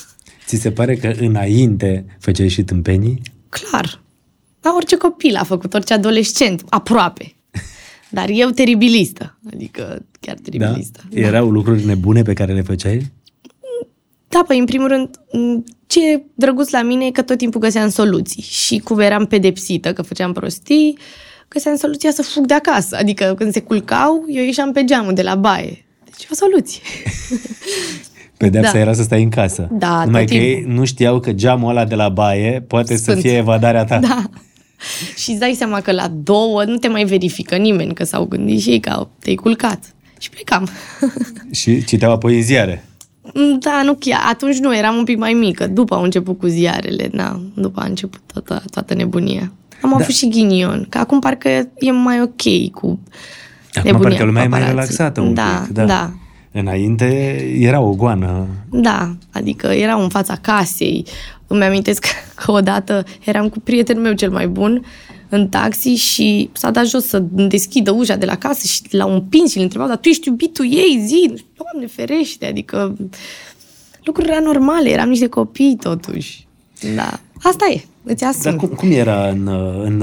Ți se pare că înainte făceai și tâmpenii? Clar. Dar orice copil a făcut, orice adolescent, aproape. Dar eu teribilistă, adică chiar teribilistă. Da? Da. Erau lucruri nebune pe care le făceai? Da, păi, în primul rând, ce e drăguț la mine e că tot timpul găseam soluții. Și cum eram pedepsită că făceam prostii, găseam soluția să fug de acasă. Adică când se culcau, eu ieșeam pe geamul de la baie. Deci o soluție. Pedepsa da. Era să stai în casă. Da, numai că ei nu știau că geamul ăla de la baie poate Sfânt. Să fie evadarea ta. Da. Și îți dai seama că la două nu te mai verifică nimeni, că s-au gândit și ei că te-ai culcat. Și plecam. Și citeau apoi ziare. Da, nu chiar. Atunci nu, eram un pic mai mică. După au început cu ziarele, da. După a început toată, toată nebunia. Am da. avut și ghinion, că acum parcă e mai ok cu nebunia. Acum parcă lumea e mai relaxată un da, pic. Da, da. Înainte era o goană. Da, adică erau în fața casei. Îmi amintesc că odată eram cu prietenul meu cel mai bun în taxi și s-a dat jos să deschidă ușa de la casă și l-au împins și îl întrebau, dar tu ești iubitul ei, zi, Doamne ferește, adică lucruri anormale, eram niște copii totuși. Da, asta e, îți asum. Dar cum, cum era în, în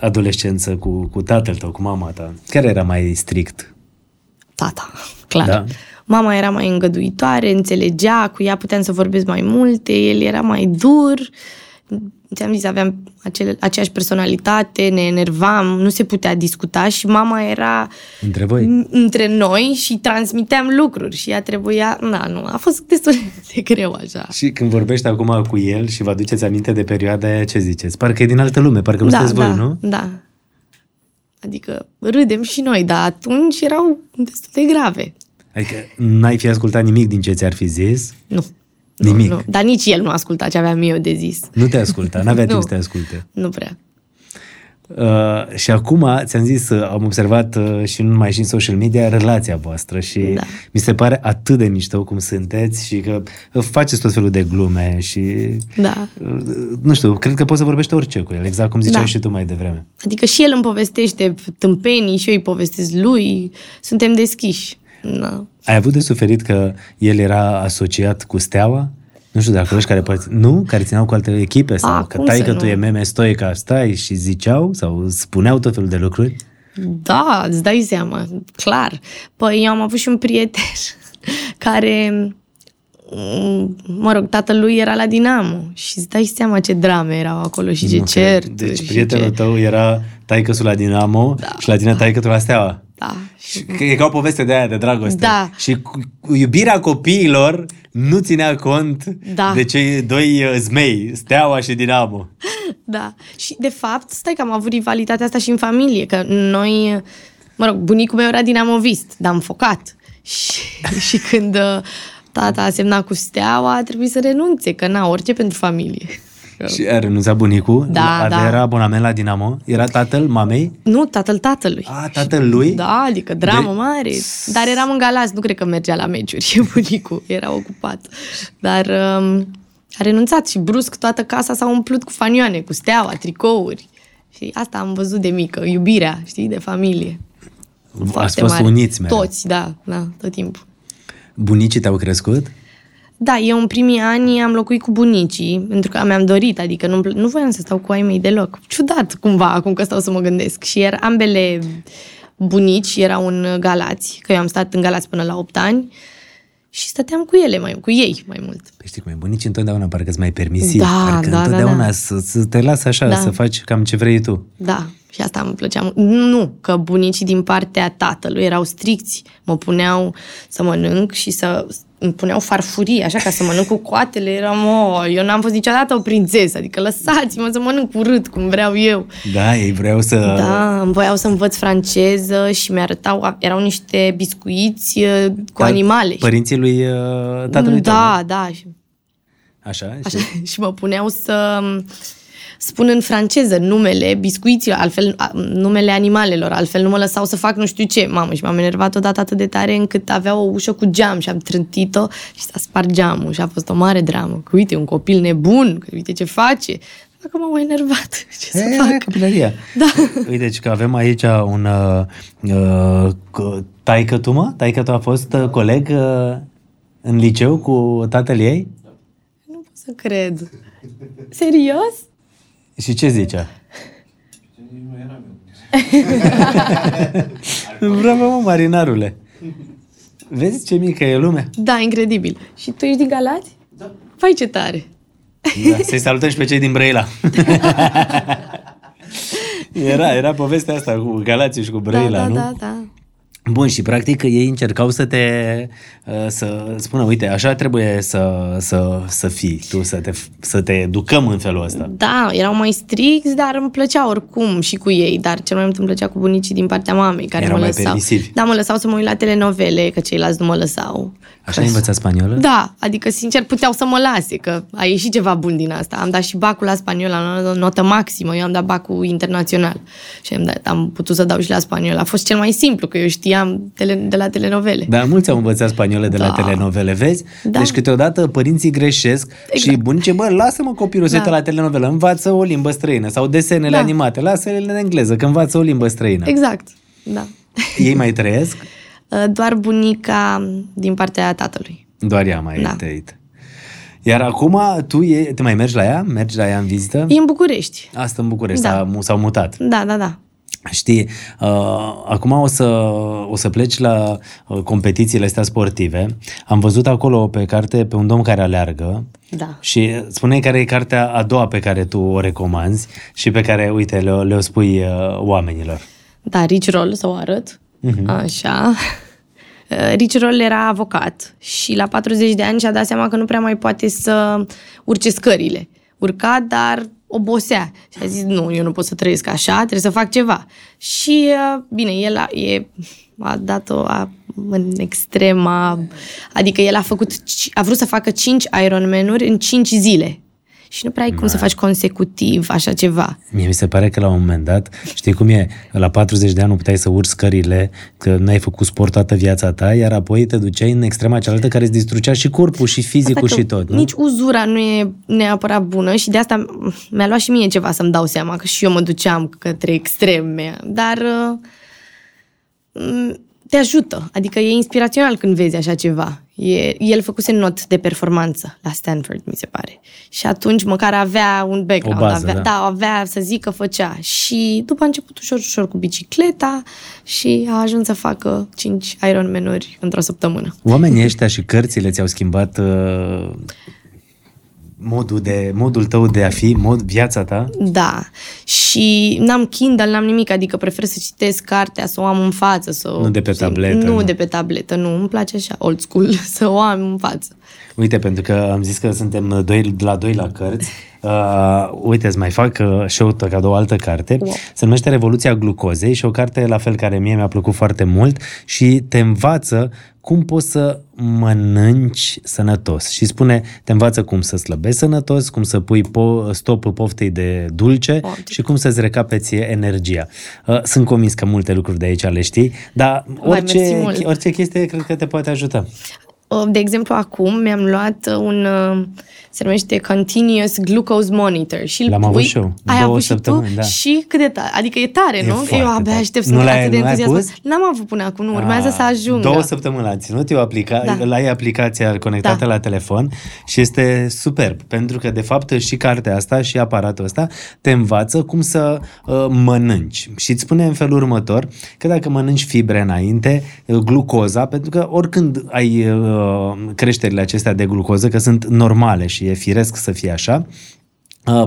adolescență cu, cu tatăl tău, cu mama ta? Care era mai strict? Tata, clar. Da. Mama era mai îngăduitoare, înțelegea, cu ea puteam să vorbesc mai multe, el era mai dur. Ți-am zis, aveam acele, aceeași personalitate, ne enervam, nu se putea discuta și mama era între, voi. între noi și transmiteam lucruri și ea trebuia, na, nu, a fost destul de greu așa. Și când vorbești acum cu el și vă aduceți aminte de perioada aia, ce ziceți? Parcă e din altă lume, parcă nu da, sunteți da, voi, nu? Da, adică râdem și noi, dar atunci erau destul de grave. Adică n-ai fi ascultat nimic din ce ți-ar fi zis? Nu. Nimic. Nu, nu. Dar nici el nu asculta ce aveam eu de zis. Nu te asculta, n-avea timp să te asculte. Nu prea. Uh, și acum, ți-am zis, am observat uh, și nu mai și în social media relația voastră și da. mi se pare atât de mișto cum sunteți și că faceți tot felul de glume și da. uh, nu știu, cred că poți să vorbești orice cu el, exact cum ziceai da. și tu mai devreme. Adică și el îmi povestește tâmpenii și eu îi povestesc lui, suntem deschiși. No. Ai avut de suferit că el era asociat cu Steaua? Nu știu dacă ești care părți... Nu? Care țineau cu alte echipe? Sau A, că tai că tu e Meme Stoica, stai și ziceau sau spuneau tot felul de lucruri? Da, îți dai seama, clar. Păi eu am avut și un prieten care... Mă rog, tatălui era la Dinamo și îți dai seama ce drame erau acolo și ce okay. certuri. Deci prietenul ce... tău era taică-sul la Dinamo da. și la tine taică-tul la Steaua. Da. Și... E ca o poveste de aia de dragoste. Da. Și iubirea copiilor nu ținea cont da. de cei doi zmei, Steaua și Dinamo. Da. Și de fapt, stai că am avut rivalitatea asta și în familie, că noi, mă rog, bunicul meu era dinamovist, dar am focat. Și, și când... Tata a semnat cu Steaua, a trebuit să renunțe, că na, orice pentru familie. Și a renunțat bunicul? Da, da. Era abonament la Dinamo? Era tatăl mamei? Nu, tatăl tatălui. A, tatăl lui? Da, adică dramă de... mare. Dar eram în Galați, nu cred că mergea la meciuri bunicul, era ocupat. Dar um, a renunțat și brusc toată casa s-a umplut cu fanioane, cu Steaua, tricouri. Și asta am văzut de mică, iubirea, știi, de familie. Foarte Ați fost mare. Uniți mereu. Toți, da, da, tot timpul. Bunicii te-au crescut? Da, eu în primii ani am locuit cu bunicii, pentru că mi-am dorit, adică nu, nu voiam să stau cu ai mei deloc. Ciudat, cumva, acum că stau să mă gândesc. Și iar ambele bunici erau în Galați, că eu am stat în Galați până la opt ani și stăteam cu ele, mai, cu ei mai mult. Păi știi cum e, bunicii întotdeauna parcă îți mai permisiv, da, parcă da, întotdeauna da, da. Să, să te lasă așa, da. Să faci cam ce vrei tu. Da. Și asta îmi plăcea. Nu, că bunicii din partea tatălui erau stricți. Mă puneau să mănânc și să îmi puneau farfurii, așa, ca să mănânc cu coatele. Eram, o, eu n-am fost niciodată o prințesă, adică lăsați-mă să mănânc urât, cum vreau eu. Da, ei vreau să... Da, îmi voiau să învăț franceză și mi-arătau, erau niște biscuiți cu da, animale. Părinții lui tatălui Da, tău. Da. Așa? așa. Și mă puneau să... Spun în franceză numele biscuiților, altfel numele animalelor, altfel nu mă lăsau să fac nu știu ce. Mamă, și m-am enervat odată atât de tare încât avea o ușă cu geam și am trântit-o și s-a spart geamul și a fost o mare dramă. Că uite, un copil nebun, că uite ce face. Acum m-am enervat. Ce e, să e, fac? Copilăria. Da. Uite, deci că avem aici un uh, taică-tu, mă? Taică-tu a fost uh, coleg uh, în liceu cu tatăl ei? Nu pot să cred. Serios? Și ce zicea? Nici nu eram eu. Bravo, marinarule! Vezi ce mică e lumea? Da, incredibil. Și tu ești din Galați? Da. Păi ce tare! Da, să-i salutăm și pe cei din Brăila. Era, era povestea asta cu Galații și cu Brăila, da, nu? Da, da, da. Bun, și practic ei încercau să te să spună, uite, așa trebuie să, să, să fii tu, să te, să te educăm în felul ăsta. Da, erau mai stricți, dar îmi plăcea oricum și cu ei, dar cel mai mult îmi plăcea cu bunicii din partea mamei, care erau mă lăsau. Permisivi. Da, mă lăsau să mă uit la telenovele, că ceilalți nu mă lăsau. Așa ai învățat spaniolă? Da, adică sincer puteau să mă lase, că a ieșit ceva bun din asta. Am dat și bacul la spaniolă, am notă maximă, eu am dat bacul internațional și am, dat, am putut să dau și la spaniolă. A fost cel mai simplu, că eu știam de la telenovele. Dar mulți au învățat spaniolă de da. la telenovele, vezi? Da. Deci câteodată părinții greșesc exact. Și bunicii, bă, lasă-mă copilul să da. uită la telenovelă, învață o limbă străină sau desenele da. animate, lasă-le în engleză, că învață o limbă străină. Exact, da. Ei mai trăiesc? Doar bunica din partea tatălui. Doar ea mai da. e tăit. Iar acum tu e, te mai mergi la ea? Mergi la ea în vizită? E în București. Asta în București, da. s-au mutat. Da, da, da. Știi, uh, acum o să, o să pleci la uh, competițiile astea sportive. Am văzut acolo pe carte pe un domn care aleargă da. și spune-i care e cartea a doua pe care tu o recomanzi și pe care, uite, le-o, le-o spui uh, oamenilor. Da, Rich Roll, să o arăt. Uh-huh. Așa. Rich Roll era avocat și la patruzeci de ani și-a dat seama că nu prea mai poate să urce scările. Urca, dar obosea. Și a zis, nu, eu nu pot să trăiesc așa, trebuie să fac ceva. Și, bine, el a, e, a dat-o a, în extrema, adică el a făcut, a vrut să facă cinci Ironman-uri în cinci zile. Și nu prea ai cum să faci consecutiv așa ceva. Mie mi se pare că la un moment dat, știi cum e, la patruzeci de ani nu puteai să urci scările, că n-ai făcut sport toată viața ta, iar apoi te duceai în extrema cealaltă care îți distrucea și corpul, și fizicul, și tot. Nu? Nici uzura nu e neapărat bună și de asta mi-a luat și mie ceva să-mi dau seama, că și eu mă duceam către extreme, dar te ajută, adică e inspirațional când vezi așa ceva. El făcuse not de performanță la Stanford, mi se pare. Și atunci măcar avea un background. O bază, avea, da. da, avea să zic că făcea. Și după a început ușor, ușor cu bicicleta și a ajuns să facă cinci Ironman-uri într-o săptămână. Oamenii ăștia și cărțile ți-au schimbat uh, modul, de, modul tău de a fi, mod, viața ta? Da. Și n-am Kindle, n-am nimic, adică prefer să citesc cartea, să o am în față. Să nu de pe tabletă. Nu, nu de pe tabletă, nu. Îmi place așa, old school, să o am în față. Uite, pentru că am zis că suntem doi, la doi la cărți. Uh, uite, îți mai fac uh, și eu ca o altă carte. Wow. Se numește Revoluția Glucozei și o carte la fel care mie mi-a plăcut foarte mult și te învață cum poți să mănânci sănătos. Și spune, te învață cum să slăbești sănătos, cum să pui po- stopul poftei de dulce wow. și cum să-ți recapeți energia. Uh, sunt convins că multe lucruri de aici le știi, dar orice, orice chestie cred că te poate ajuta. De exemplu, acum mi-am luat un, se numește Continuous Glucose Monitor. Și l-am pui, avut și eu, ai două avut săptămâni, și, tu, da. Și cât de tare, adică e tare, e nu? Eu abia aștept să nu fiu atât de entuziasmat. N-am avut până acum, nu, urmează a, să ajung. Două săptămâni l-am ținut, eu aplica, da. la e aplicația conectată da. la telefon și este superb, pentru că de fapt și cartea asta și aparatul ăsta te învață cum să uh, mănânci. Și îți spune în felul următor că dacă mănânci fibre înainte, glucoza, pentru că oricând ai uh, creșterile acestea de glucoză, că sunt normale și e firesc să fie așa,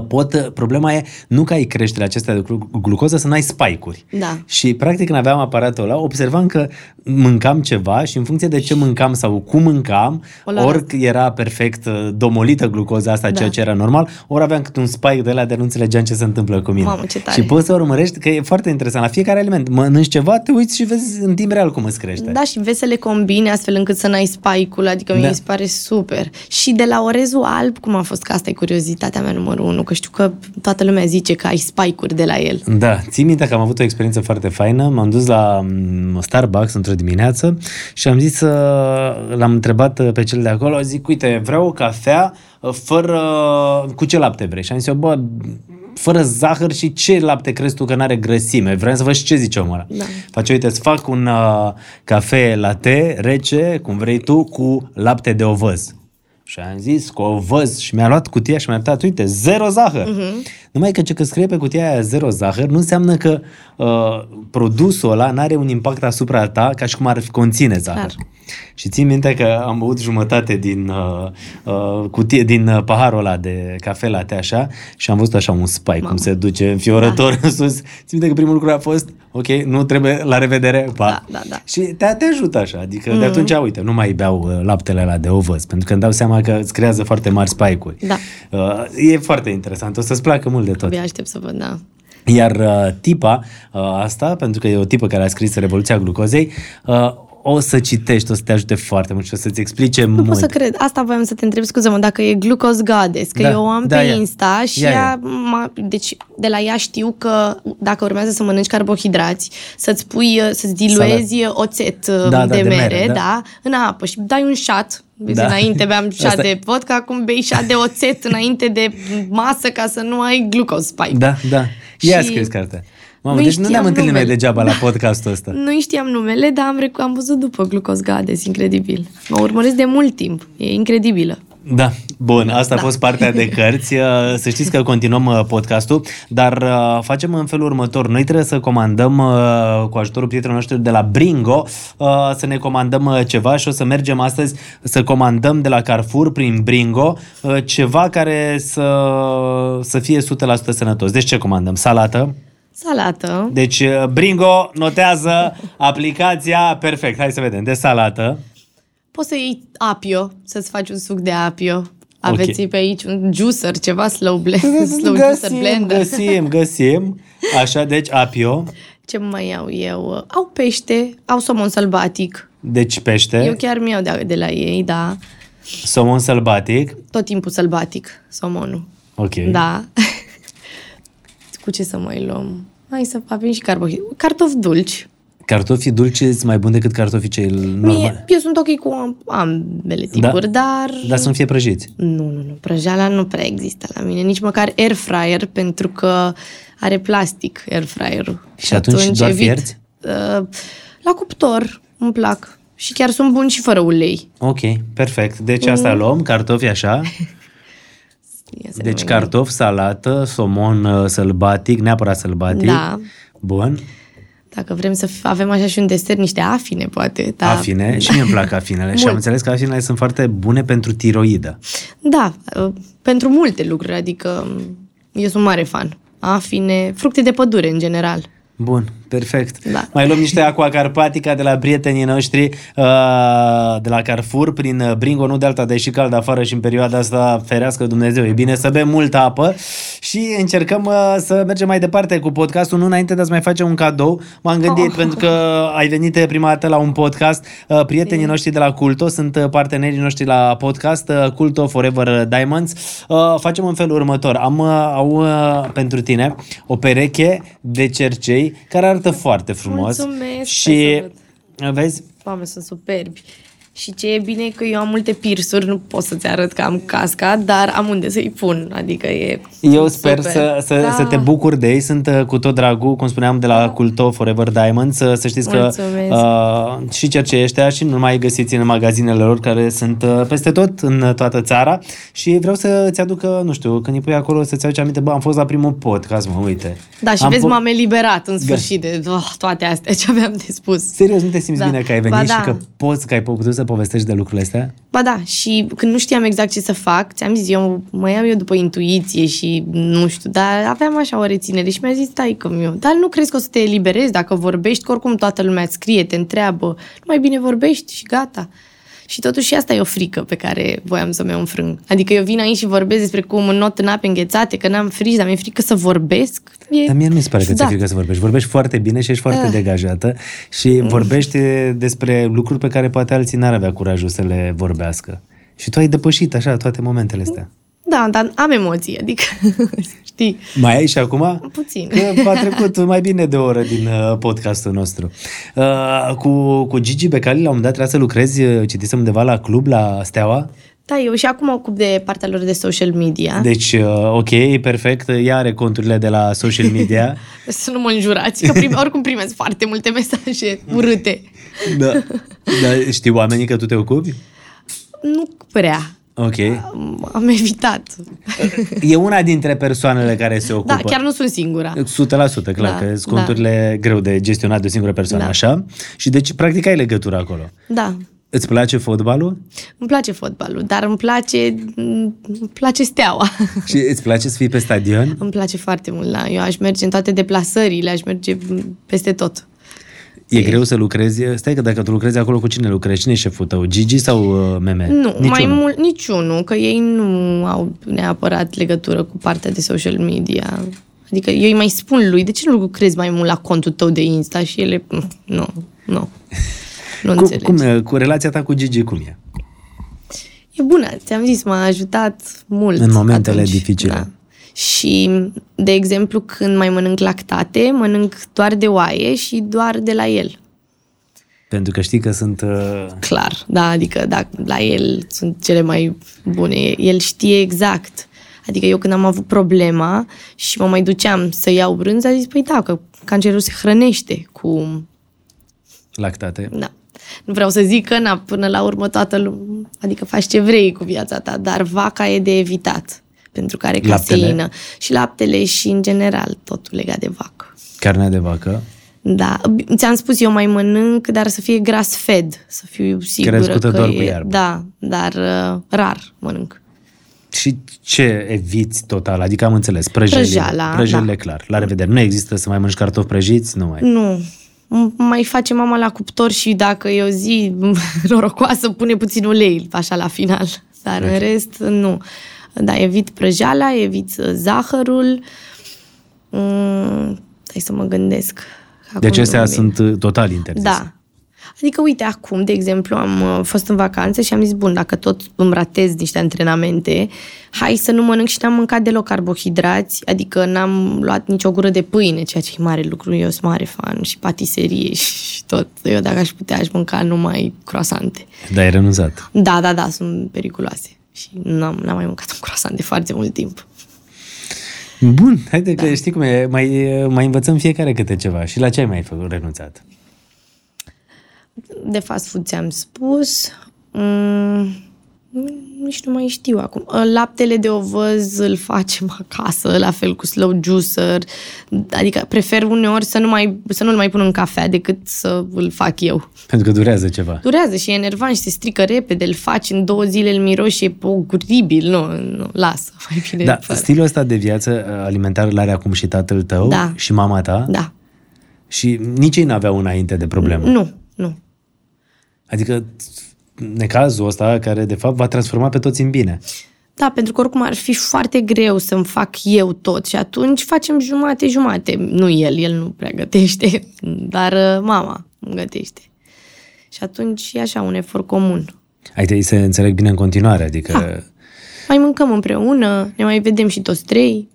pot, problema e nu că ai creșterile acestea de glucoză, să n-ai spike-uri. Da. Și practic când aveam aparatul ăla, observam că mâncam ceva și în funcție de ce mâncam sau cum mâncam, ori era perfect domolită glucoza asta, da. ceea ce era normal, ori aveam câte un spike de ăla de nu înțelegeam ce se întâmplă cu mine. Mamă, ce tare. Și poți să urmărești, că e foarte interesant, la fiecare aliment mănânci ceva, te uiți și vezi în timp real cum îți crește. Da, și vezi să le combini astfel încât să n-ai spike-ul, adică da. mi se pare super. Și de la orezul alb, cum a fost, că asta e curiozitatea mea numărul unu, că știu că toată lumea zice că ai spike-uri de la el. Da, ții minte că am avut o experiență foarte faină, m-am dus la Starbucks într-o dimineață și am zis, l-am întrebat pe cel de acolo, zic, uite, vreau o cafea fără, cu ce lapte vrei? Și am zis, bă, fără zahăr și ce lapte crezi tu că n-are grăsime? Vreau să văd ce zice omul ăla. Da. Face, uite, îți fac un uh, cafe latte rece, cum vrei tu, cu lapte de ovăz. Și am zis că o văz și mi-a luat cutia și mi-a arătat, uite, zero zahăr. Uh-huh. Numai că ce că scrie pe cutia aia zero zahăr nu înseamnă că uh, produsul ăla n-are un impact asupra ta ca și cum ar conține zahăr. Clar. Și țin minte că am băut jumătate din, uh, uh, cutie, din paharul ăla de cafe latte așa și am văzut așa un spike, Mamă. cum se duce înfiorător da. în sus. Țin minte că primul lucru a fost, ok, nu trebuie, la revedere, pa. Da, da, da. Și te, te ajută așa, adică mm. de atunci, uite, nu mai beau laptele ăla de ovăz, pentru că îmi dau seama că îți creează foarte mari spike-uri. Da. Uh, e foarte interesant, o să-ți placă mult de tot. Abia aștept să văd, da. Iar uh, tipa uh, asta, pentru că e o tipă care a scris Revoluția Glucozei, uh, o să citești, o să te ajute foarte mult și o să-ți explice nu mult. Nu pot să cred. Asta voiam să te întreb, scuză-mă, dacă e Glucose Goddess, că da, eu o am da, pe Insta ea. și ea, ea, m-a, deci de la ea știu că dacă urmează să mănânci carbohidrați, să-ți pui, să-ți diluezi Salat. oțet da, de, da, mere, de mere, da, da, în apă și dai un shot. Da. Înainte beam șa Asta... de vodka, acum bei șa de oțet înainte de masă ca să nu ai glucose spike. Da, da. Ia și... scris cartea. Mamă, deci nu ne-am întâlnit mai degeaba la podcastul ăsta. Nu știam numele, dar am, rec- am văzut după Glucose Goddess, incredibil. Mă urmăresc de mult timp, e incredibilă. Da, bun, asta da. a fost partea de cărți. Să știți că continuăm podcastul, dar facem în felul următor. Noi trebuie să comandăm, cu ajutorul prietenilor noștri de la Bringo, să ne comandăm ceva și o să mergem astăzi să comandăm de la Carrefour prin Bringo ceva care să, să fie o sută la sută sănătos. Deci ce comandăm? Salată? Salată. Deci Bringo notează aplicația perfect. Hai să vedem. De salată. Poți să iei apio, să-ți faci un suc de apio. Aveți okay. pe aici un juicer, ceva slow blend, slow găsim, juicer blender. Găsim, găsim. Așa, deci apio. Ce mai iau eu? Au pește, au somon sălbatic. Deci pește. Eu chiar mi-au de, de la ei, da. Somon sălbatic. Tot timpul sălbatic, somonul. Ok. Da. Cu ce să mai luăm? Hai să avem și carbohidrați. Cartofi dulci. Cartofii dulci sunt mai buni decât cartofii cei normali. Eu sunt ok cu ambele tipuri, da, dar... Dar să nu fie prăjiți. Nu, nu, nu. Prăjeala nu prea există la mine. Nici măcar air fryer, pentru că are plastic air fryer-ul. Și, și atunci, atunci doar fierți? Uh, la cuptor îmi plac. Și chiar sunt buni și fără ulei. Ok, perfect. Deci mm. asta luăm, cartofi așa... Deci cartof, salată, somon sălbatic, neapărat sălbatic. Da. Bun. Dacă vrem să avem așa și un desert, niște afine, poate. Da. Afine? Și mie îmi plac afinele. Și am înțeles că afinele sunt foarte bune pentru tiroidă. Da, pentru multe lucruri. Adică eu sunt mare fan. Afine, fructe de pădure în general. Bun, perfect. Da. Mai luăm niște Aqua Carpatica de la prietenii noștri de la Carrefour prin Bringo, nu de alta, dar e și cald afară și în perioada asta, ferească Dumnezeu, e bine să bem multă apă și încercăm să mergem mai departe cu podcastul. Nu înainte de a-ți mai face un cadou, m-am gândit oh. pentru că ai venit prima dată la un podcast. Prietenii noștri de la Culto sunt partenerii noștri la podcast, Culto Forever Diamonds. Facem în felul următor. Am au pentru tine o pereche de cercei care arată foarte frumos. Mulțumesc, și vezi? Doamne, sunt superbi. Și ce e bine că eu am multe piercuri, nu pot să-ți arăt că am casca, dar am unde să-i pun, adică e Eu sper să, să, da. să te bucuri de ei, sunt cu tot dragul, cum spuneam, de la Culto Forever Diamonds, să, să știți Mulțumesc. că uh, și cercei ăștia și nu mai găsiți în magazinele lor care sunt uh, peste tot, în toată țara și vreau să-ți aduc, nu știu, când îi pui acolo să-ți aduci aminte, bă, am fost la primul podcast, mă, uite. Da, și am vezi, po- m-am eliberat în sfârșit de oh, toate astea ce aveam de spus. Serios, nu te simți da. bine că ai venit ba, da. și că poți, că ai putut să povestești de lucrurile astea? Ba da, și când nu știam exact ce să fac, ți-am zis, eu mă iau eu după intuiție și nu știu, dar aveam așa o reținere și mi-a zis, stai că eu, dar nu crezi că o să te eliberezi dacă vorbești, că oricum toată lumea îți scrie, te întreabă, nu mai bine vorbești și gata. Și totuși asta e o frică pe care voiam să mi-o înfrâng. Adică eu vin aici și vorbesc despre cum not în ape înghețate, că n-am frici, dar mi-e frică să vorbesc. E... Dar mie nu mi se pare că da. ți-e frică să vorbești. Vorbești foarte bine și ești foarte ah. degajată și vorbești despre lucruri pe care poate alții n-ar avea curajul să le vorbească. Și tu ai depășit așa toate momentele astea. Da, dar am emoții, adică, știi. Mai ai și acum? Puțin. Că a trecut mai bine de o oră din podcastul nostru. Uh, cu, cu Gigi Becali, la un moment dat, trebuia să lucrezi, citisem undeva la club, la Steaua. Da, eu și acum ocup de partea lor de social media. Deci, uh, ok, perfect, ea are conturile de la social media. Să nu mă înjurați, că prime, oricum primesc foarte multe mesaje urâte. Da, dar știu oamenii că tu te ocupi? Nu prea. Ok. Am evitat. E una dintre persoanele care se ocupă. Da, chiar nu sunt singura. o sută la sută, clar, da, că sunt conturile da. greu de gestionat de o singură persoană, da. așa. Și deci, practic, ai legătura acolo. Da. Îți place fotbalul? Îmi place fotbalul, dar îmi place, îmi place Steaua. Și îți place să fii pe stadion? Îmi place foarte mult, da. Eu aș merge în toate deplasările, aș merge peste tot. E e greu să lucrezi? Stai că dacă tu lucrezi acolo, cu cine lucrezi? Cine e șeful tău? Gigi sau uh, Meme? Nu, niciunul. mai mult niciunul, că ei nu au neapărat legătură cu partea de social media. Adică eu îi mai spun lui, de ce nu lucrezi mai mult la contul tău de Insta? Și ele, nu, nu. Nu cu, cum, cu relația ta cu Gigi, cum e? E bună, ți-am zis, m-a ajutat mult. În momentele atunci, dificile. Da. Și, de exemplu, când mai mănânc lactate, mănânc doar de oaie și doar de la el. Pentru că știi că sunt... Uh... Clar, da, adică da, la el sunt cele mai bune. El știe exact. Adică eu când am avut problema și mă mai duceam să iau brânză, a zis, păi da, că cancerul se hrănește cu... Lactate. Da. Nu vreau să zic că, na, până la urmă toată lumea, adică faci ce vrei cu viața ta, dar vaca e de evitat, pentru că are caseină. Și laptele și, în general, totul legat de vacă. Carnea de vacă? Da. Ți-am spus, eu mai mănânc, dar să fie grass-fed, să fiu sigură Crescută că doar e... cu iarbă. Da, dar uh, rar mănânc. Și ce eviți total? Adică am înțeles, prăjelile. Prăjala, prăjelile, da. Clar. La revedere. Nu există să mai mănânci cartofi prăjiți? Nu mai. Nu. Mai face mama la cuptor și dacă e o zi norocoasă, pune puțin ulei, așa, la final. Dar okay. în rest, nu. Da, evit prăjeala, evit zahărul. Mm, hai să mă gândesc. Deci astea sunt total interzise. Da. Adică, uite, acum, de exemplu, am fost în vacanță și am zis, bun, dacă tot îmi ratez niște antrenamente, hai să nu mănânc și n-am mâncat deloc carbohidrați, adică n-am luat nicio gură de pâine, ceea ce e mare lucru, eu sunt mare fan și patiserie și tot. Eu, dacă aș putea, aș mânca numai croissante. Dar ai renunțat. Da, da, da, sunt periculoase și n-am, n-am mai mâncat un croissant de foarte mult timp. Bun, haide da. că știi cum e, mai, mai învățăm fiecare câte ceva. Și la ce ai mai făcut, renunțat? De fast food ți-am spus. Mm, nici nu mai știu acum. Laptele de ovăz îl facem acasă, la fel cu slow juicer. Adică prefer uneori să nu mai, să nu-l mai pun în cafea decât să îl fac eu. Pentru că durează ceva. Durează și e enervant și se strică repede. Îl faci în două zile, îl miroși și e oribil. Nu, nu, lasă. Mai bine da, fără. Stilul ăsta de viață alimentară l-are acum și tatăl tău da. și mama ta. Da. Și nici ei n-aveau înainte de problemă. Nu. Nu. Adică necazul ăsta care, de fapt, va transforma pe toți în bine. Da, pentru că oricum ar fi foarte greu să-mi fac eu tot și atunci facem jumate-jumate. Nu el, el nu prea gătește, dar mama gătește. Și atunci e așa un efort comun. Ai trebuit să înțeleg bine în continuare, adică... Da. Mai mâncăm împreună, ne mai vedem și toți trei.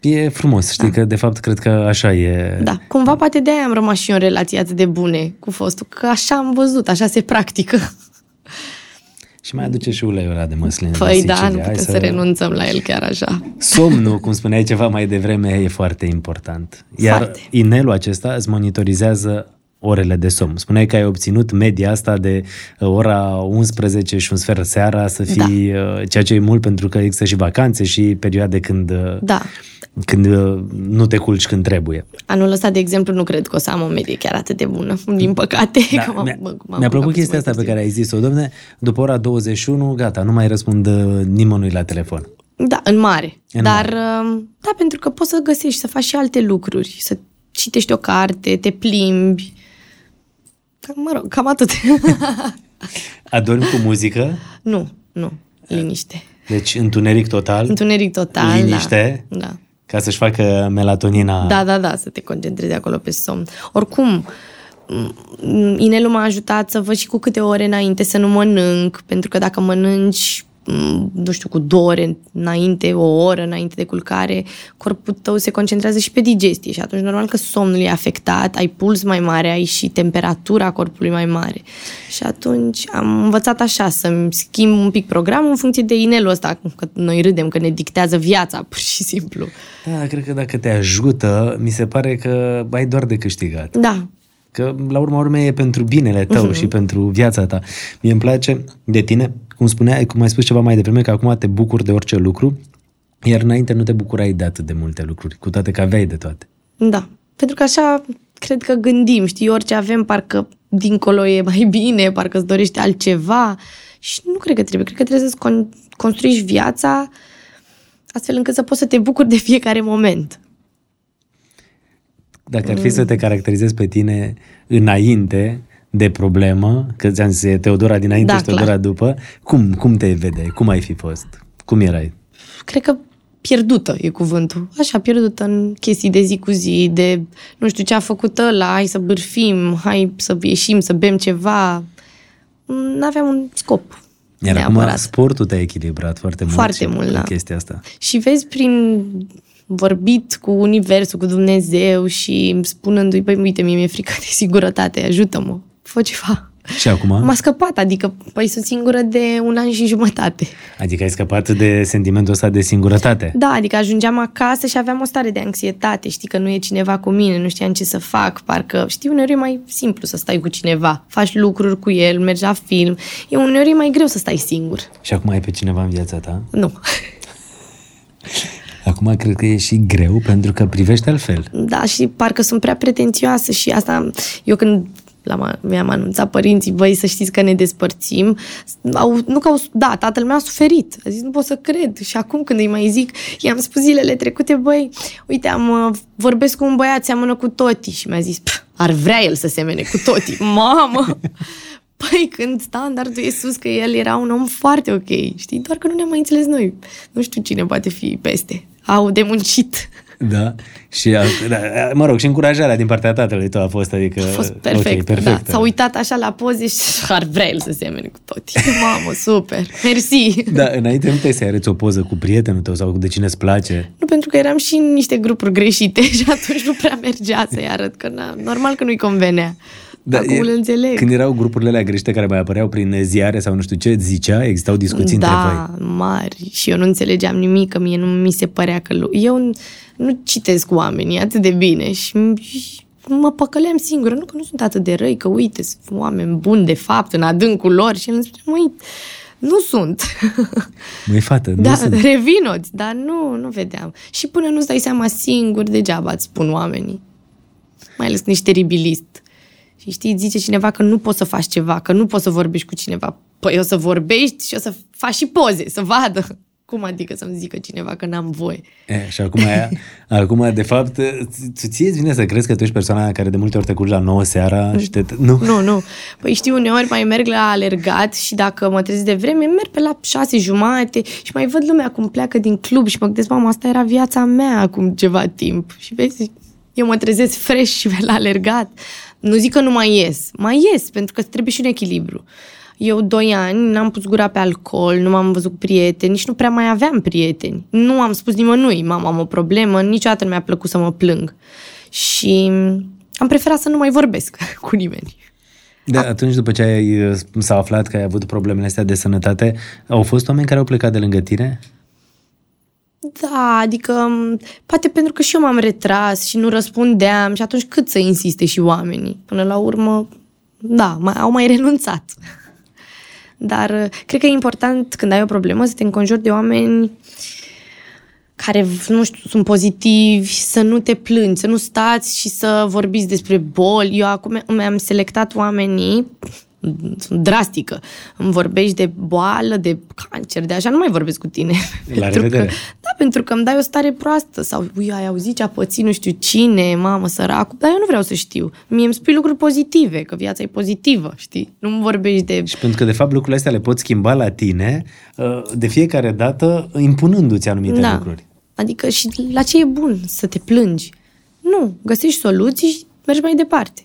E frumos, știi, da. că de fapt cred că așa e... Da, cumva poate de-aia am rămas și eu în relații atât de bune cu fostul, că așa am văzut, așa se practică. Și mai aduce și uleiul ăla de măslin. Păi da, Sicilia. Nu putem să... să renunțăm la el chiar așa. Somnul, cum spuneai ceva mai devreme, e foarte important. Iar foarte. Inelul acesta îți monitorizează orele de somn. Spuneai că ai obținut media asta de ora unsprezece și un sfert seara să fii, da. ceea ce e mult pentru că există și vacanțe și perioade când... Da. Când nu te culci când trebuie. Anul ăsta, de exemplu, nu cred că o să am o medie chiar atât de bună, din păcate. Da, m-a, mi-a, m-a mi-a plăcut chestia asta pe care ai zis-o, domne, după ora douăzeci și unu, gata, nu mai răspund nimănui la telefon. Da, în mare. În Dar, mare. Da, pentru că poți să găsești, să faci și alte lucruri, să citești o carte, te plimbi. Mă rog, cam atât. Adormi cu muzică? Nu, nu, liniște. Deci, întuneric total? Întuneric total, liniște? Da, da. Ca să-și facă melatonina... Da, da, da, să te concentrezi acolo pe somn. Oricum, inelul m-a ajutat să văd și cu câte ore înainte să nu mănânc, pentru că dacă mănânci, nu știu, cu două ore înainte, o oră înainte de culcare, corpul tău se concentrează și pe digestie și atunci normal că somnul e afectat, ai puls mai mare, ai și temperatura corpului mai mare. Și atunci am învățat așa, să-mi schimb un pic programul în funcție de inelul ăsta, că noi râdem că ne dictează viața, pur și simplu. Da, cred că dacă te ajută, mi se pare că ai doar de câștigat. Da. Că, la urma urmei, e pentru binele tău uh-huh. și pentru viața ta. Mie îmi place de tine, cum spuneai, cum ai spus ceva mai devreme, că acum te bucuri de orice lucru, iar înainte nu te bucurai de atât de multe lucruri, cu toate că aveai de toate. Da, pentru că așa cred că gândim, știi, orice avem, parcă dincolo e mai bine, parcă îți dorești altceva și nu cred că trebuie. Cred că trebuie să-ți con- construiești viața astfel încât să poți să te bucuri de fiecare moment. Dacă ar fi să te caracterizezi pe tine înainte de problemă, că ți-am zis Teodora dinainte da, și Teodora clar. După, cum, cum te vedeai? Cum ai fi fost? Cum erai? Cred că pierdută e cuvântul. Așa, pierdută în chestii de zi cu zi, de nu știu ce a făcut ăla, hai să bârfim, hai să ieșim, să bem ceva. N-aveam un scop. Iar neapărat. Acum sportul te-a echilibrat foarte mult. Foarte mult, da. Chestia asta. Și vezi prin... vorbit cu universul, cu Dumnezeu și spunându-i, păi, uite, mie mi-e frică de singurătate, ajută-mă, fă ceva. Și acum? M-a scăpat, adică, păi, sunt singură de un an și jumătate. Adică ai scăpat de sentimentul ăsta de singurătate? Da, adică ajungeam acasă și aveam o stare de anxietate, știi că nu e cineva cu mine, nu știam ce să fac, parcă, știi, uneori e mai simplu să stai cu cineva, faci lucruri cu el, mergi la film, e uneori e mai greu să stai singur. Și acum ai pe cineva în viața ta? Nu. Acum cred că e și greu, pentru că privești altfel. Da, și parcă sunt prea pretențioasă și asta... Eu când la, mi-am anunțat părinții, băi, să știți că ne despărțim, au, nu că au... Da, tatăl meu a suferit. A zis, nu pot să cred. Și acum când îi mai zic, i-am spus zilele trecute, băi, uite, am, vorbesc cu un băiat, seamănă cu Toti. Și mi-a zis, ar vrea el să semene cu Toti. Mamă! Păi, când standardul e sus, că el era un om foarte ok, știi? Doar că nu ne-am mai înțeles noi. Nu știu cine poate fi peste. Au de muncit. Da. Și, mă rog, și încurajarea din partea tatălui tău a fost, adică... A fost perfect, okay, perfect. Da. S-a uitat așa la poze și ar vrea el să semene cu Toti. Mamă, super, mersi. Da, înainte nu te să arăți o poză cu prietenul tău sau de cine îți place? Nu, pentru că eram și în niște grupuri greșite și atunci nu prea mergea să-i arăt, că na, normal că nu-i convenea. Da, acum îl înțeleg. Când erau grupurile alea greșite care mai apăreau prin ziare sau nu știu ce, zicea, existau discuții da, între voi. Da, mari. Și eu nu înțelegeam nimic, că mie nu mi se părea că... Eu nu citesc oamenii atât de bine și mă păcăleam singură. Nu că nu sunt atât de răi, că uite, sunt oameni buni de fapt în adâncul lor și el îmi spune, măi, nu sunt. Măi, fată, nu da, sunt. Revino-ți, dar nu, nu vedeam. Și până nu-ți dai seama singur, degeaba îți spun oamenii. Mai ales niște ribilist. Și știi, zice cineva că nu poți să faci ceva, că nu poți să vorbești cu cineva. Păi o să vorbești și o să faci și poze, să vadă. Cum adică să-mi zică cineva că n-am voie? E, și acum, aia, acum, de fapt, ție îți vine să crezi că tu ești persoana care de multe ori te culci la nouă seara și te... Nu, nu. nu. Păi știi, uneori mai merg la alergat și dacă mă trezesc de vreme, merg pe la șase jumate și mai văd lumea cum pleacă din club și mă gândesc, mamă, asta era viața mea acum ceva timp. Și vezi, eu mă trezesc fresh și pe la alergat. Nu zic că nu mai ies. Mai ies, pentru că trebuie și un echilibru. Eu doi ani n-am pus gura pe alcool, nu m-am văzut cu prieteni, nici nu prea mai aveam prieteni. Nu am spus nimănui, mamă, am o problemă, niciodată nu mi-a plăcut să mă plâng. Și am preferat să nu mai vorbesc cu nimeni. Da, atunci după ce ai, s-a aflat că ai avut problemele astea de sănătate, au fost oameni care au plecat de lângă tine? Da, adică poate pentru că și eu m-am retras și nu răspundeam și atunci cât să insiste și oamenii? Până la urmă, da, au mai renunțat. Dar cred că e important când ai o problemă să te înconjori de oameni care, nu știu, sunt pozitivi, să nu te plângi, să nu stați și să vorbiți despre boli. Eu acum mi-am selectat oamenii... sunt drastică. Îmi vorbești de boală, de cancer, de așa, nu mai vorbesc cu tine. La revedere. Că, da, pentru că îmi dai o stare proastă sau, ui, ai auzit ce a pățit nu știu cine, mamă, săracu, dar eu nu vreau să știu. Mie îmi spui lucruri pozitive, că viața e pozitivă, știi? Nu-mi vorbești de... Și pentru că, de fapt, lucrurile astea le poți schimba la tine de fiecare dată impunându-ți anumite da. Lucruri. Adică și la ce e bun să te plângi? Nu, găsești soluții și mergi mai departe.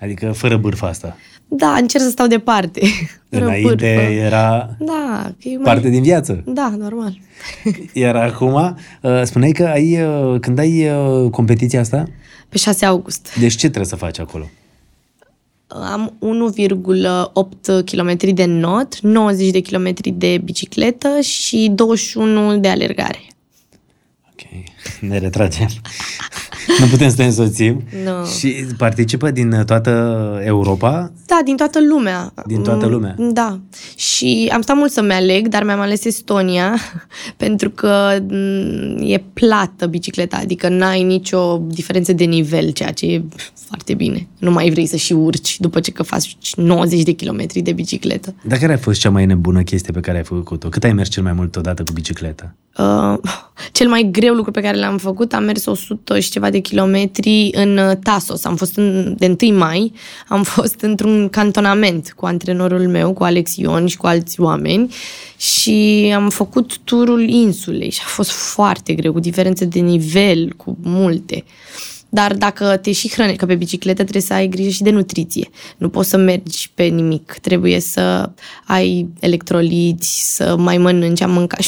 Adică fără bârfa asta. Da, încerc să stau departe. Înainte era da, mai... parte din viață. Da, normal. Iar acum, spuneai că ai, când ai competiția asta? Pe șase august. Deci ce trebuie să faci acolo? Am unu virgulă opt kilometri de not, nouăzeci de kilometri de bicicletă și douăzeci și unu de alergare. Ok, ne retragem. Nu putem să te însoțim. No. Și participă din toată Europa? Da, din toată lumea. Din toată lumea? Da. Și am stat mult să-mi aleg, dar mi-am ales Estonia, pentru că e plată bicicleta, adică n-ai nicio diferență de nivel, ceea ce e foarte bine. Nu mai vrei să și urci după ce că faci nouăzeci de kilometri de bicicletă. Dar care a fost cea mai nebună chestie pe care ai făcut-o? Cât ai mers cel mai mult odată cu bicicleta? Uh, cel mai greu lucru pe care l-am făcut, am mers o sută și ceva de kilometri în Tasos. Am fost în, de întâi mai, am fost într-un cantonament cu antrenorul meu, cu Alex Ion și cu alți oameni și am făcut turul insulei și a fost foarte greu, cu diferențe de nivel, cu multe. Dar dacă te și hrănești, că pe bicicletă trebuie să ai grijă și de nutriție. Nu poți să mergi pe nimic. Trebuie să ai electroliți, să mai mănânci, am mâncat.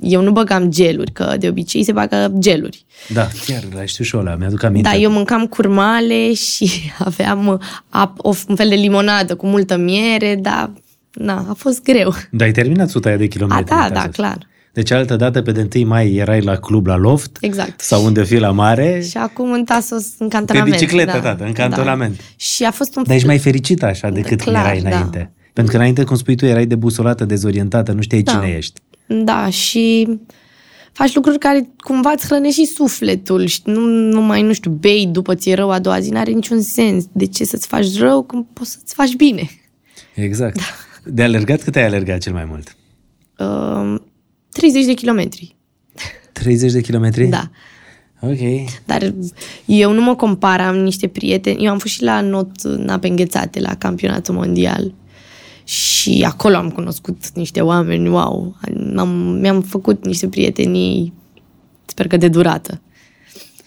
Eu nu băgam geluri, că de obicei se bagă geluri. Da, chiar, la știu și ăla, mi-aduc aminte. Da, eu mâncam curmale și aveam ap, o, un fel de limonadă cu multă miere, dar na, a fost greu. Dar ai terminat suta de kilometri. A, da, da, clar. Deci altă dată, pe de întâi mai, erai la club, la loft, exact. Sau unde fi la mare. Și acum în Tasos, în cantonament. Pe bicicletă, da, tată, în cantonament. Da. Și a fost un... Dar ești mai fericită așa decât clar, erai înainte. Da. Pentru că înainte, cum spui tu, erai debusolată, dezorientată, nu știai da. Cine ești. Da, și faci lucruri care cumva îți hrănești și sufletul. Și nu, nu mai, nu știu, bei după ți-e rău a doua zi, n-are niciun sens. De ce să-ți faci rău când poți să-ți faci bine? Exact. Da. De alergat, cât ai alergat cel mai mult? Uh... treizeci de kilometri. treizeci de kilometri? Da. Ok. Dar eu nu mă compar, am niște prieteni. Eu am fost și la not în ape înghețate, la campionatul mondial. Și acolo am cunoscut niște oameni, wow. Am, mi-am făcut niște prietenii, sper că de durată.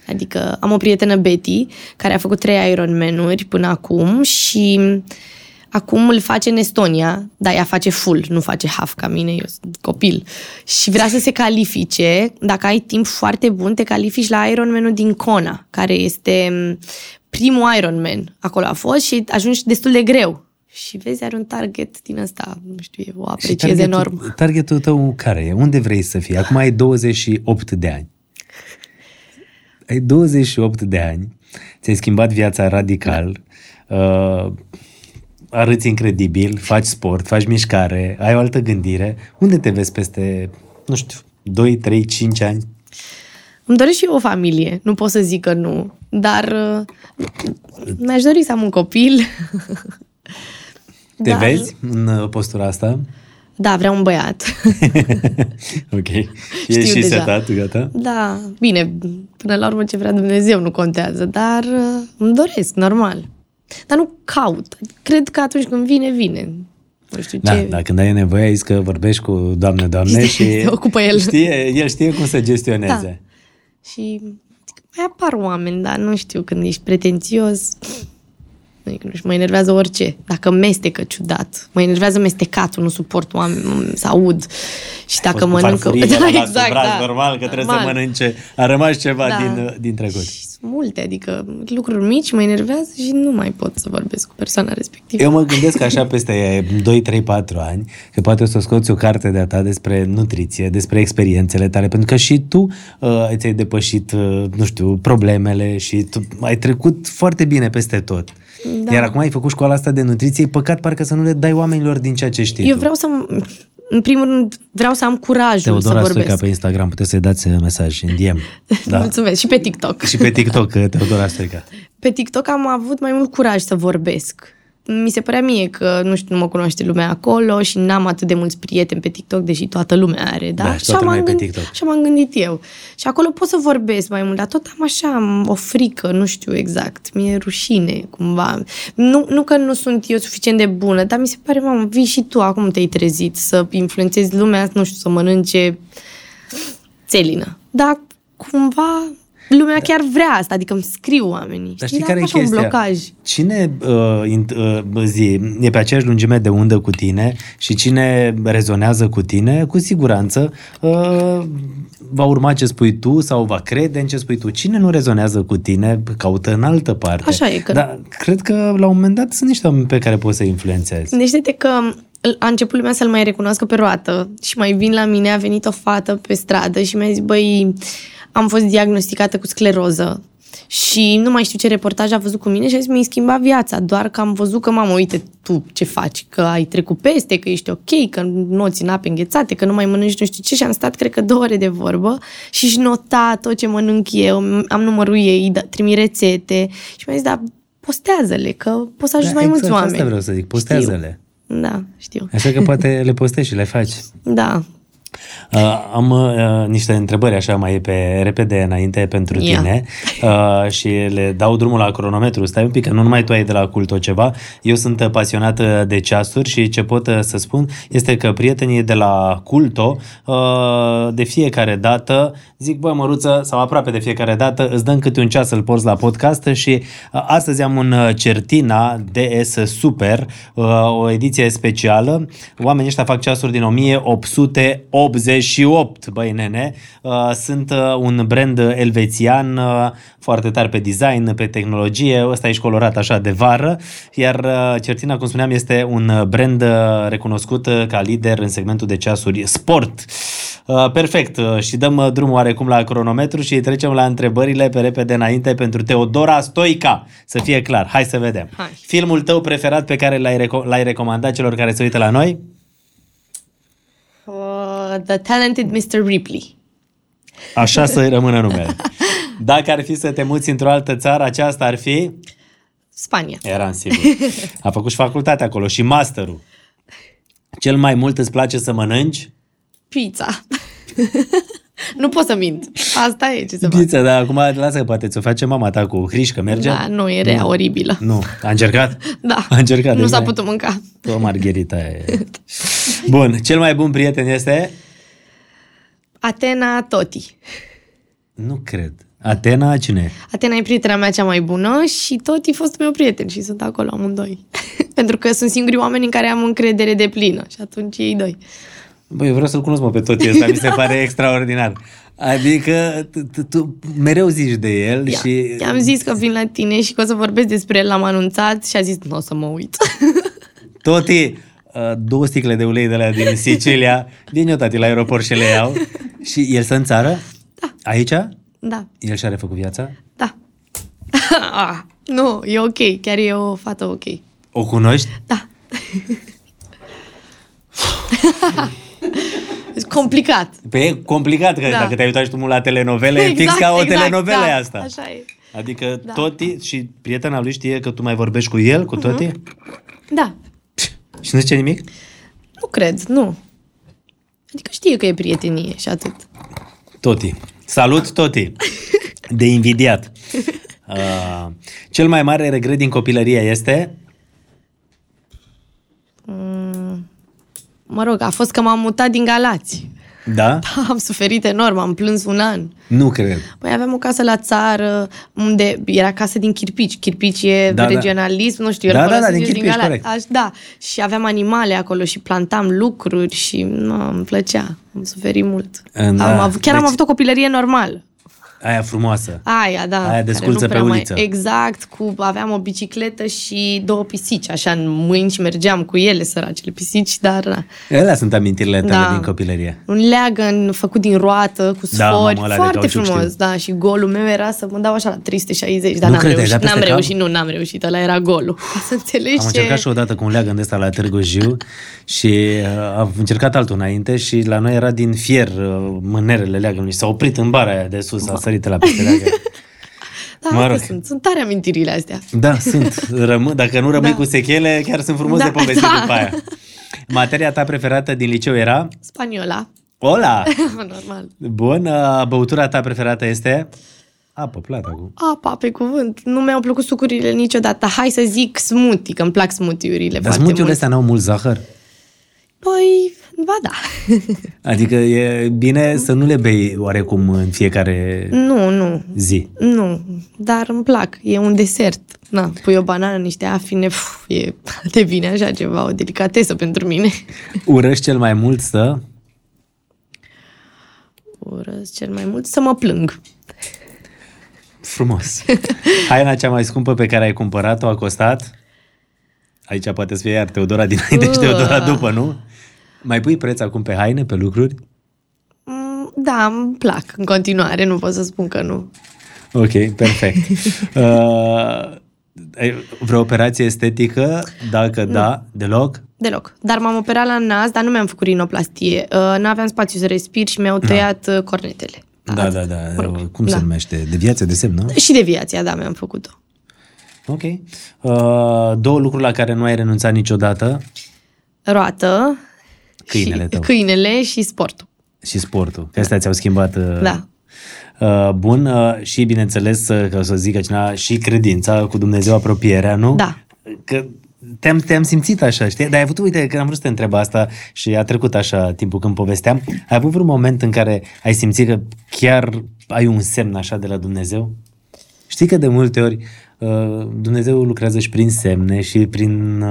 Adică am o prietenă, Betty, care a făcut trei Ironman-uri până acum și... Acum îl face în Estonia, dar ea face full, nu face half ca mine, eu sunt copil. Și vrea să se califice, dacă ai timp foarte bun, te califici la Ironman-ul din Kona, care este primul Ironman. Acolo a fost și ajungi destul de greu. Și vezi, are un target din ăsta, nu știu, eu o apreciez enorm. Targetul tău care e? Unde vrei să fii? Acum ai douăzeci și opt de ani. Ai douăzeci și opt de ani, ți-ai schimbat viața radical, da. uh, Arăți incredibil, faci sport, faci mișcare, ai o altă gândire. Unde te vezi peste, nu știu, doi, trei, cinci ani? Îmi doresc și eu o familie, nu pot să zic că nu, dar mi-aș dori să am un copil. Te dar... vezi în postura asta? Da, vreau un băiat. Ok. Știu e și deja. Setat, gata? Da, bine, până la urmă ce vrea Dumnezeu nu contează, dar îmi doresc, normal. Dar nu caut. Cred că atunci când vine, vine. Nu știu da, ce... Da, când ai nevoie, ai zis că vorbești cu doamne, doamne și... Se ocupă el. Știe, el știe cum să gestioneze. Da. Și mai apar oameni, dar nu știu, când ești pretențios, adică, nu știu, mă enervează orice. Dacă mestecă ciudat. Mă enervează mestecatul, nu suport oameni, să aud. Și ai dacă mănâncă... Da, exact, da. Braț, normal, că normal. Trebuie să mănânce. A rămas ceva da. din, din trecut. Și multe, adică lucruri mici mă enervează și nu mai pot să vorbesc cu persoana respectivă. Eu mă gândesc așa peste doi, trei, patru ani, că poate o să scoți o carte de-a ta despre nutriție, despre experiențele tale, pentru că și tu uh, ți-ai depășit, uh, nu știu, problemele și tu ai trecut foarte bine peste tot. Da. Iar acum ai făcut școala asta de nutriție, păcat parcă să nu le dai oamenilor din ceea ce știi. Eu tu. vreau să... În primul rând, vreau să am curajul Teodora să vorbesc. Teodora Stoica pe Instagram, puteți să-i dați mesaj în D M. Da. Mulțumesc. Și pe TikTok. Și pe TikTok, Teodora Stoica. Pe TikTok am avut mai mult curaj să vorbesc. Mi se părea mie că, nu știu, nu mă cunoaște lumea acolo și n-am atât de mulți prieteni pe TikTok, deși toată lumea are, da? Da, și toată lumea pe TikTok. Și m-am gândit eu. Și acolo pot să vorbesc mai mult, dar tot am așa, am o frică, nu știu exact, mi-e rușine, cumva. Nu, nu că nu sunt eu suficient de bună, dar mi se pare, mamă, vii și tu, acum te-ai trezit să influențezi lumea, nu știu, să mănânce țelină. Dar cumva... Lumea da. chiar vrea asta, adică îmi scriu oamenii. Dar știi care e chestia? Un blocaj. Cine uh, zi, e pe aceeași lungime de undă cu tine și cine rezonează cu tine, cu siguranță uh, va urma ce spui tu sau va crede în ce spui tu. Cine nu rezonează cu tine, caută în altă parte. Așa e. Că... Dar cred că la un moment dat sunt niște oameni pe care poți să-i influențezi. Gândește-te că a început lumea să-l mai recunoască pe roată și mai vin la mine, a venit o fată pe stradă și mi-a zis, băi, am fost diagnosticată cu scleroză Și nu mai știu ce reportaj a văzut cu mine și a zis, mi-ai schimbat viața, doar că am văzut că, mamă, uite tu ce faci, că ai trecut peste, că ești ok, că nu ții în ape înghețate, că nu mai mănânci nu știu ce. Și am stat, cred că, două ore de vorbă și își nota tot ce mănânc eu, am numărul ei, trimit rețete și mi-a zis, da, postează-le, că poți să ajungi da, mai exact, mulți oameni. Asta vreau să zic, postează-le. Știu. Da, știu. Așa că poate le postezi și le faci. Da. Uh, am uh, niște întrebări așa mai pe repede înainte pentru yeah. tine uh, și le dau drumul la cronometru. Stai un pic, că nu numai tu ai de la Culto ceva. Eu sunt pasionată de ceasuri și ce pot uh, să spun este că prietenii de la Culto uh, de fiecare dată zic, bă, Măruță, sau aproape de fiecare dată îți dăm câte un ceas să-l porți la podcast și uh, astăzi am un Certina D S Super, uh, o ediție specială. Oamenii ăștia fac ceasuri din o mie opt sute optzeci și opt, băi nene, sunt un brand elvețian foarte tare pe design, pe tehnologie, ăsta ești colorat așa de vară, iar Certina, cum spuneam, este un brand recunoscut ca lider în segmentul de ceasuri sport. Perfect, și dăm drumul oarecum la cronometru și trecem la întrebările pe repede înainte pentru Teodora Stoica, să fie clar, hai să vedem. Hai. Filmul tău preferat pe care l-ai, reco- l-ai recomandat celor care se uită la noi? Uh, the Talented mister Ripley. Așa să-i rămână numele. Dacă ar fi să te muți într-o altă țară, aceasta ar fi? Spania. Eram sigur. A făcut și facultatea acolo și masterul. Cel mai mult îți place să mănânci? Pizza. Nu pot să mint. Asta e ce se face. Pizza, dar acum lasă că poate ți-o face mama ta cu hrișcă, merge? Da, nu, e rea, oribilă. Nu, a încercat? Da, a încercat, nu s-a mai... putut mânca. O margherita e. Bun, cel mai bun prieten este? Atena Toti. Nu cred. Atena cine? Atena e prietena mea cea mai bună și Toti e fostul meu prieten și sunt acolo amândoi. Pentru că sunt singurii oameni în care am încredere deplină și atunci ei doi. Băi, eu vreau să-l cunosc, mă, pe Toti ăsta, mi se pare extraordinar. Adică tu mereu zici de el Ia. și... I-am zis că vin la tine și că o să vorbesc despre el, l-am anunțat și a zis, nu o să mă uit. Toti, două sticle de ulei de la din Sicilia, vin eu, tati, la aeroport și le iau. Și el stă în țară? Da. Aici? Da. El și-a refăcut viața? Da. Nu, e ok, chiar e o fată ok. O cunoști? Da. Complicat. Pe complicat, că da. Dacă te-ai uitat și tu mult la telenovele, exact, e fix ca o exact, telenovele da, asta. Așa e. Adică da. Toti și prietena lui știe că tu mai vorbești cu el, cu Toti? Da. Și nu zice nimic? Nu cred, nu. Adică știe că e prietenie și atât. Toti. Salut, Toti. De invidiat. Uh, cel mai mare regret din copilărie este... Mm. Mă rog, a fost că m-am mutat din Galați. Da? Da, am suferit enorm, am plâns un an. Nu cred. Mai aveam o casă la țară, unde era casă din chirpici. Chirpici e da, regionalism, da. Nu știu, eu da, da, da, din, chirpici, din Galați. Corect. Aș, da, și aveam animale acolo și plantam lucruri și no, îmi plăcea. Am suferit mult. Da, am avut, chiar deci... am avut o copilărie normală. Aia frumoasă. Aia, da. Aia desculță pe uliță. Mai, exact, cu, aveam o bicicletă și două pisici, așa, în mâini și mergeam cu ele, săracele pisici, dar... Alea sunt amintirile tale da. Din copilărie. Un leagăn făcut din roată, cu sfori, da, foarte frumos, știu. Da, și golul meu era să mă dau așa la trei sute șaizeci, dar nu n-am reușit, n-am reușit, nu, n-am reușit, ăla era golul. Să înțelegi. Am încercat și odată cu un leagăn de ăsta la Târgu Jiu și uh, am încercat altul înainte și la noi era din fier uh, mânerele leagănului, s-a oprit în bara aia de sus, a de la da, mă rog. sunt, sunt tare amintirile astea. Da, sunt. Rămân, dacă nu rămâi da. Cu sechele, chiar sunt frumos da, de povestit da. După aia. Materia ta preferată din liceu era? Spaniola. Ola! Normal. Bun. Băutura ta preferată este? Apă, plată acum. Apa, pe cuvânt. Nu mi-au plăcut sucurile niciodată. Hai să zic smoothie, că îmi plac smoothie-urile. Dar smoothie-urile astea n-au mult zahăr? Păi, ba da. Adică e bine să nu le bei oarecum în fiecare nu, nu. zi. Nu, dar îmi plac. E un desert. Na, pui o banană, niște afine, pf, e, devine așa ceva, o delicatesă pentru mine. Urăști cel mai mult să? Urăști cel mai mult să mă plâng. Frumos. Haina cea mai scumpă pe care ai cumpărat-o a costat? Aici poate să fie iar Teodora dinainte uh. și Teodora după, nu? Mai pui preț acum pe haine, pe lucruri? Da, îmi plac în continuare, nu pot să spun că nu. Ok, perfect. Uh, vreo operație estetică? Dacă nu. Da, deloc? Deloc. Dar m-am operat la nas, dar nu mi-am făcut rinoplastie. Uh, n-aveam spațiu să respir și mi-au tăiat da. cornetele. Da, da, da. da. Mă rog. Cum da. se numește? Deviația de semn, nu? Și deviația, da, mi-am făcut-o. Ok. Uh, două lucruri la care nu ai renunțat niciodată? Roată. Câinele tău. Câinele și sportul. Și sportul. Că astea ți-au schimbat... Uh... Da. Bun, și bineînțeles că o să zică cineva, și credința cu Dumnezeu, apropierea, nu? Da. Că te-am, te-am simțit așa, știi? Dar ai avut, uite, că am vrut să te întreb asta și a trecut așa timpul când povesteam. Ai avut vreun moment în care ai simțit că chiar ai un semn așa de la Dumnezeu? Știi că de multe ori Dumnezeu lucrează și prin semne și prin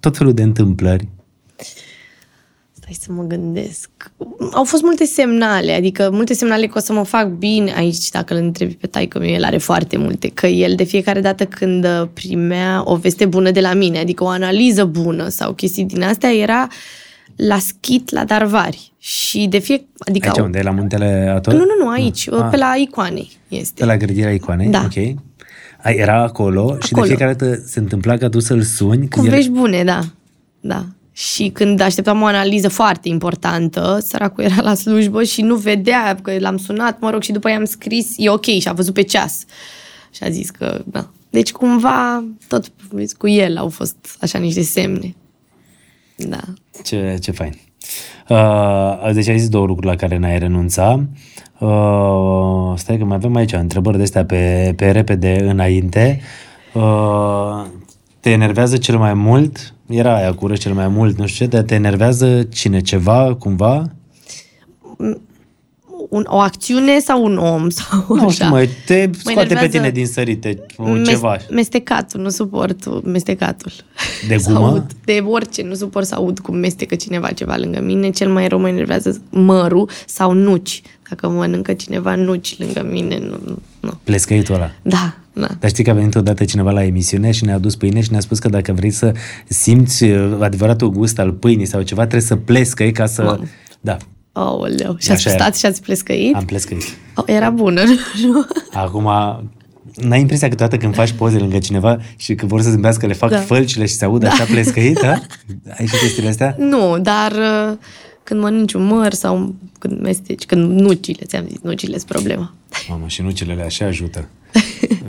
tot felul de întâmplări. Hai să mă gândesc. Au fost multe semnale, adică multe semnale că o să mă fac bine aici, dacă îl întrebi pe taică mie, el are foarte multe, că el de fiecare dată când primea o veste bună de la mine, adică o analiză bună sau chestii din astea, era la schit, la Darvari. Și de fie, adică aici au... unde? La Muntele Ator? Nu, nu, nu, aici, ah. pe la Icoanei este. Pe la grădirea Icoanei, da. Ok. Era acolo, acolo și de fiecare dată se întâmpla ca tu să-l suni. Cu vești el... bune, da, da. Și când așteptam o analiză foarte importantă, săracul era la slujbă și nu vedea, că l-am sunat, mă rog, și după i-am scris, e ok, și a văzut pe ceas. Și a zis că, da. Deci cumva, tot cu el au fost așa niște semne. Da. Ce, ce fain. Uh, deci ai zis două lucruri la care n-ai renunțat. Uh, stai că mai avem aici întrebări de astea pe, pe repede înainte. Uh, te enervează cel mai mult... Era aia cură cel mai mult, nu știu ce, dar te enervează cine, ceva, cumva? Un, o acțiune sau un om? Sau nu așa. Știu, măi, te mă scoate pe tine din sărite, mes- ceva. Mestecatul, nu suport mestecatul. De gumă? De orice, nu suport să aud cum mestecă cineva ceva lângă mine. Cel mai rău mă enervează mărul sau nuci. Dacă mănâncă cineva nuci lângă mine, nu... nu. Plescăitul ăla. Da. Na. Dar știi că a venit odată cineva la emisiune și ne-a adus pâine și ne-a spus că dacă vrei să simți adevăratul gust al pâinii sau ceva, trebuie să plescăi ca să... Man. Da. Aoleu. Și ați stat și ați plescăit? Am plescăit. O, era bună, nu? Acum, n-ai impresia că toată când faci poze lângă cineva și că vor să zâmbească, le fac da. fălcile și se aud da. așa plescăit, da? Ai și chestiile astea? Nu, dar... Când mănânci un măr sau când mesteci, când nucile, ți-am zis, nucile-s problema. Mamă, și nucilele așa ajută.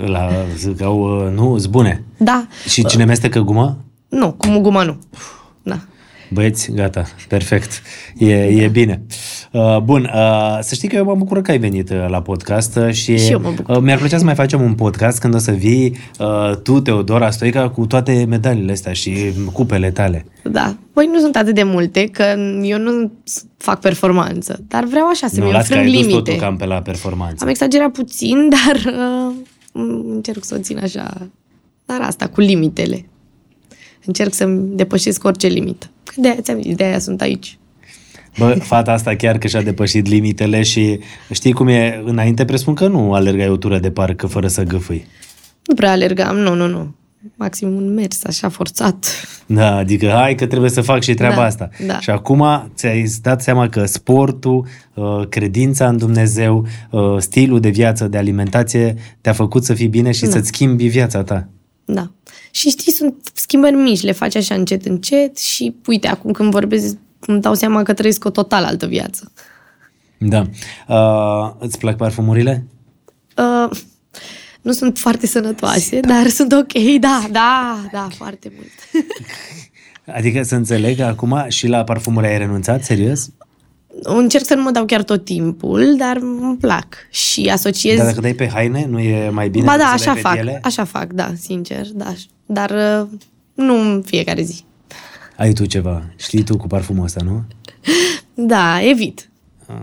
La, zic, au, nu, zbune. Da. Și cine mestecă guma? Nu, cu guma nu. Da. Băieți, gata, perfect. E, e bine. Bun, să știi că eu mă bucur că ai venit la podcast și, și eu mă bucur. Mi-ar plăcea să mai facem un podcast când o să vii tu, Teodora Stoica, cu toate medalile astea și cupele tale. Da. Păi nu sunt atât de multe, că eu nu fac performanță, dar vreau așa să-mi înfrâng limite. Nu, las că ai dus totul cam pe la performanță. Am exagerat puțin, dar uh, încerc să o țin așa. Dar asta, cu limitele. Încerc să-mi depășesc orice limită. De-aia ți-am zis, de-aia sunt aici. Bă, fata asta chiar că și-a depășit limitele și știi cum e? Înainte presupun că nu alergai o tură de parc fără să gâfâi. Nu prea alergam, nu, nu, nu. Maxim un mers așa forțat. Da, adică hai că trebuie să fac și treaba da, asta. Da. Și acum ți-ai dat seama că sportul, credința în Dumnezeu, stilul de viață, de alimentație te-a făcut să fii bine și da. să-ți schimbi viața ta. Da. Și știi, sunt schimbări mici, le faci așa încet, încet și uite, acum când vorbesc, îmi dau seama că trăiesc o total altă viață. Da. Uh, îți plac parfumurile? Uh, nu sunt foarte sănătoase, da. dar sunt ok, da, da, da, foarte mult. Adică să înțeleg că acum și la parfumuri ai renunțat, serios? Încerc să nu mă dau chiar tot timpul, dar îmi plac și asociez... Dar dacă dai pe haine, nu e mai bine? Ba da, așa fac, ele? așa fac, da, sincer, da. Dar nu în fiecare zi. Ai tu ceva, știi tu cu parfumul ăsta, nu? Da, evit. Ah.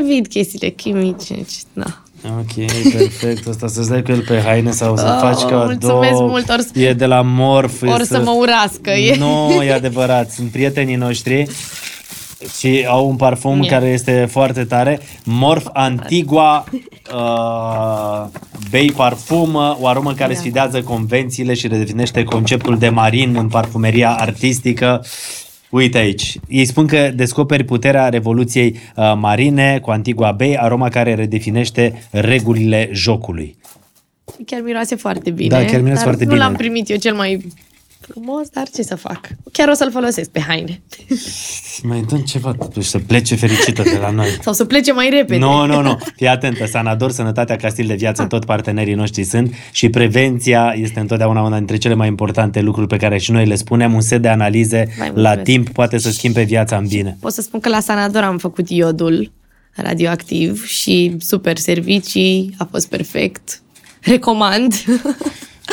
Evit chestiile chimice, da. Ok, perfect. Asta să-ți dai cu el pe haine sau să oh, faci cadou. Mulțumesc mult. Or, e de la Morf. Or să, să mă urască. Nu, e adevărat. Sunt prietenii noștri. Și au un parfum yeah. care este foarte tare, Morf Antigua uh, Bay Parfum, o aromă care yeah. sfidează convențiile și redefinește conceptul de marin în parfumeria artistică. Uite aici. Ei spun că descoperi puterea Revoluției uh, Marine cu Antigua Bay, aroma care redefinește regulile jocului. Chiar miroase foarte bine. Da, chiar miroase foarte bine. Nu l-am primit eu cel mai frumos, dar ce să fac? Chiar o să-l folosesc pe haine. Mai dăm ceva totuși, să plece fericită de la noi. Sau să plece mai repede. Nu, nu, nu. Fii atentă. Sanador, sănătatea ca stil de viață, tot partenerii noștri sunt și prevenția este întotdeauna una dintre cele mai importante lucruri pe care și noi le spunem. Un set de analize la timp poate să schimbe viața în bine. Pot să spun că la Sanador am făcut iodul radioactiv și super servicii, a fost perfect. Recomand.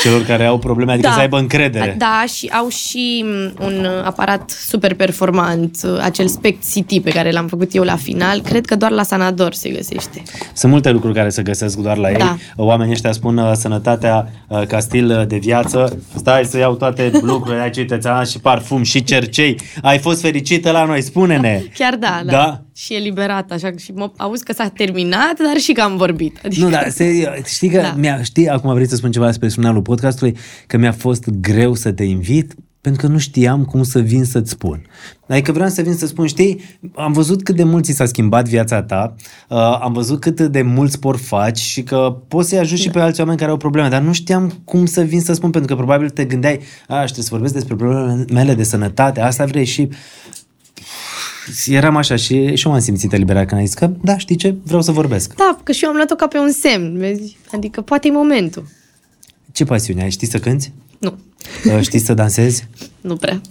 Celor care au probleme, adică da, să aibă încredere. Da, și au și un aparat super performant, acel Spect C T pe care l-am făcut eu la final. Cred că doar la Sanador se găsește. Sunt multe lucruri care se găsesc doar la ei. Da. Oamenii ăștia spun sănătatea ca stil de viață. Stai să iau toate lucrurile aici, uite-ți-am și parfum și cercei. Ai fost fericită la noi, spune-ne. Chiar da, da. da. Și eliberat, așa, și mă auzi că s-a terminat, dar și că am vorbit. Adică... Nu, dar se, știi că, da. mi-a, știi, acum vrei să spun ceva despre finalul podcastului, că mi-a fost greu să te invit, pentru că nu știam cum să vin să-ți spun. Adică vreau să vin să spun, știi, am văzut cât de mult ți s-a schimbat viața ta, uh, am văzut cât de mult sport faci și că poți să-i ajuți da. și pe alți oameni care au probleme, dar nu știam cum să vin să spun, pentru că probabil te gândeai, a, trebuie să vorbesc despre problemele mele de sănătate, asta vrei și... Eram așa și, și eu m-am simțit eliberat când ai zis că, da, știi ce, vreau să vorbesc. Da, că și eu am luat-o ca pe un semn, vezi? Adică poate e momentul. Ce pasiune ai? Știi să cânti? Nu. Știi să dansezi? Nu prea.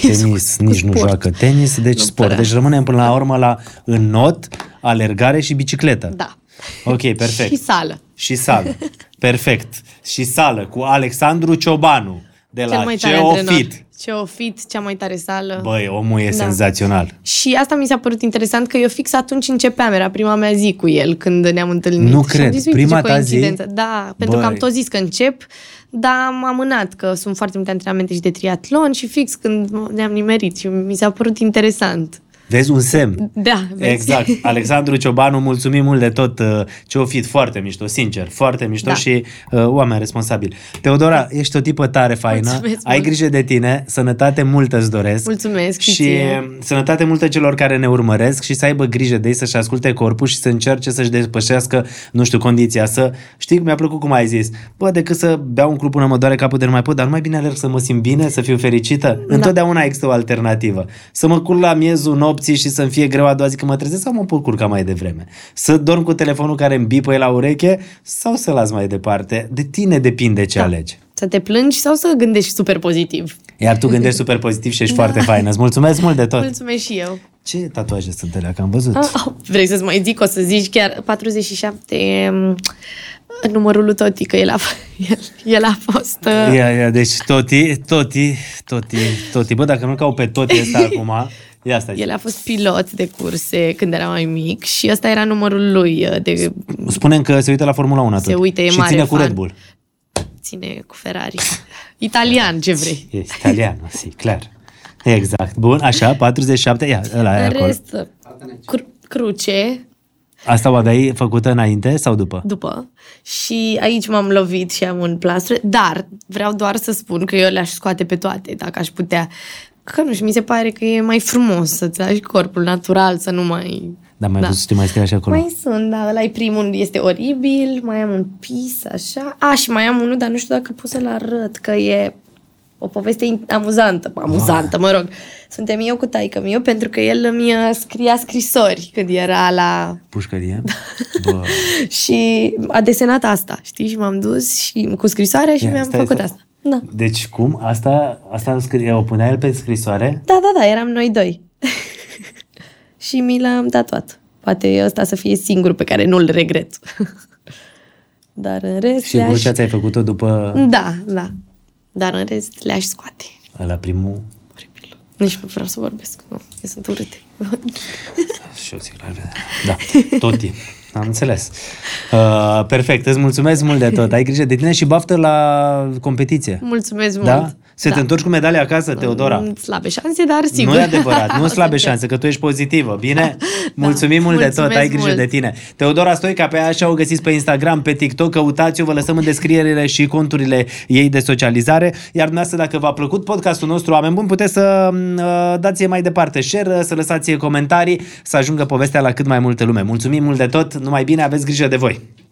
Tenis, nici sport. Nu joacă tenis, deci nu sport. Prea. Deci rămânem până la urmă la înot, alergare și bicicletă. Da. Ok, perfect. Și sală. Și sală. Perfect. Și sală cu Alexandru Ciobanu de la Ceofit. Ceofit, cea mai tare sală. Băi, omul e da. senzațional. Și asta mi s-a părut interesant, că eu fix atunci începeam, era prima mea zi cu el când ne-am întâlnit. Nu cred, zis, prima ta zi? Da, băi. Pentru că am tot zis că încep, dar am amânat, că sunt foarte multe antrenamente și de triatlon și fix când ne-am nimerit și mi s-a părut interesant. Vezi un semn. Da, vezi. Exact. Alexandru Ciobanu, mulțumim mult de tot. Ceofit, foarte mișto, sincer, foarte mișto da. și uh, oameni responsabili. Teodora, ești o tipă tare faină. Mulțumesc, ai mult. grijă de tine, sănătate multă îți doresc. Mulțumesc. Și ție. Sănătate multă celor care ne urmăresc și să aibă grijă de ei, să-și asculte corpul și să încerce să-și depășească, nu știu, condiția să... Știi, mi-a plăcut cum ai zis. Bă, decât să beau un club până mă doare capul de nu mai pot, dar nu mai bine alerg să mă simt bine, să fiu fericită. Da. Întotdeauna există o alternativă. Să mă curc la miezul nou și să-mi fie greu a doua zi când mă trezesc sau mă pot curca mai devreme. Să dorm cu telefonul care îmi bipăie la ureche sau să las mai departe. De tine depinde ce da. alegi. Să te plângi sau să gândești super pozitiv. Iar tu gândești super pozitiv și ești da. foarte faină. Îți mulțumesc mult de tot. Mulțumesc și eu. Ce tatuaje sunt alea? Că am văzut. Oh, oh. Vrei să-ți mai zic? O să zici chiar patruzeci și șapte... Numărul lui Toti, că el a, el, el a fost... Ia, uh... ia, yeah, yeah, deci Toti, Toti, Toti, Toti. Bă, dacă nu cau pe Toti ăsta acum... Ia stai. El a fost pilot de curse când era mai mic și ăsta era numărul lui. De... Spune-mi că se uită la Formula unu atunci. Se uită, e și mare fan. Și ține cu Red Bull. Ține cu Ferrari. Italian, ce vrei. E italian, si, clar. Exact. Bun, așa, patruzeci și șapte. Ia, ăla e acolo. Rest, cr- cruce... Asta o aveai făcută înainte sau după? După. Și aici m-am lovit și am un plastru, dar vreau doar să spun că eu le-aș scoate pe toate, dacă aș putea. Că nu știu, mi se pare că e mai frumos să-ți lași corpul natural, să nu mai... Dar mai da. văzut să te mai scrie așa acolo? Mai sunt, da, ăla-i primul, este oribil, mai am un pis, așa. A, și mai am unul, dar nu știu dacă pot să-l arăt, că e... O poveste amuzantă, amuzantă, mă rog. Suntem eu cu taică-miu, pentru că el îmi scria scrisori când era la... Pușcărie? Și a desenat asta, știi? Și m-am dus și cu scrisoarea și Ia, mi-am stai, făcut stai. asta. Da. Deci cum? Asta, asta o punea el pe scrisoare? Da, da, da, eram noi doi. Și mi l-am tatuat. Poate ăsta să fie singurul pe care nu-l regret. Dar în rest... Și Gurcea ți-ai făcut-o după... Da, da. Dar în rest le-aș scoate. Ăla primul? Oribil. Nici nu vreau să vorbesc, nu. Eu sunt urâte. Și eu zic, la revedere. Da, Toti. Am înțeles. Uh, perfect, îți mulțumesc mult de tot. Ai grijă de tine și baftă la competiție. Mulțumesc mult. Da? Să da. te întorci cu medalia acasă, Teodora. Slabe șanse, dar sigur. Nu e adevărat, nu slabe șanse, că tu ești pozitivă, bine? Da. Mulțumim mult mulțumesc de tot, ai grijă mult. de tine. Teodora Stoica, pe așa o găsiți pe Instagram, pe TikTok, căutați-o, vă lăsăm în descrierile și conturile ei de socializare. Iar dumneavoastră, dacă v-a plăcut podcastul nostru, oameni buni, puteți să uh, dați mai departe share, să lăsați comentarii, să ajungă povestea la cât mai multă lume. Mulțumim mult de tot, numai bine, aveți grijă de voi!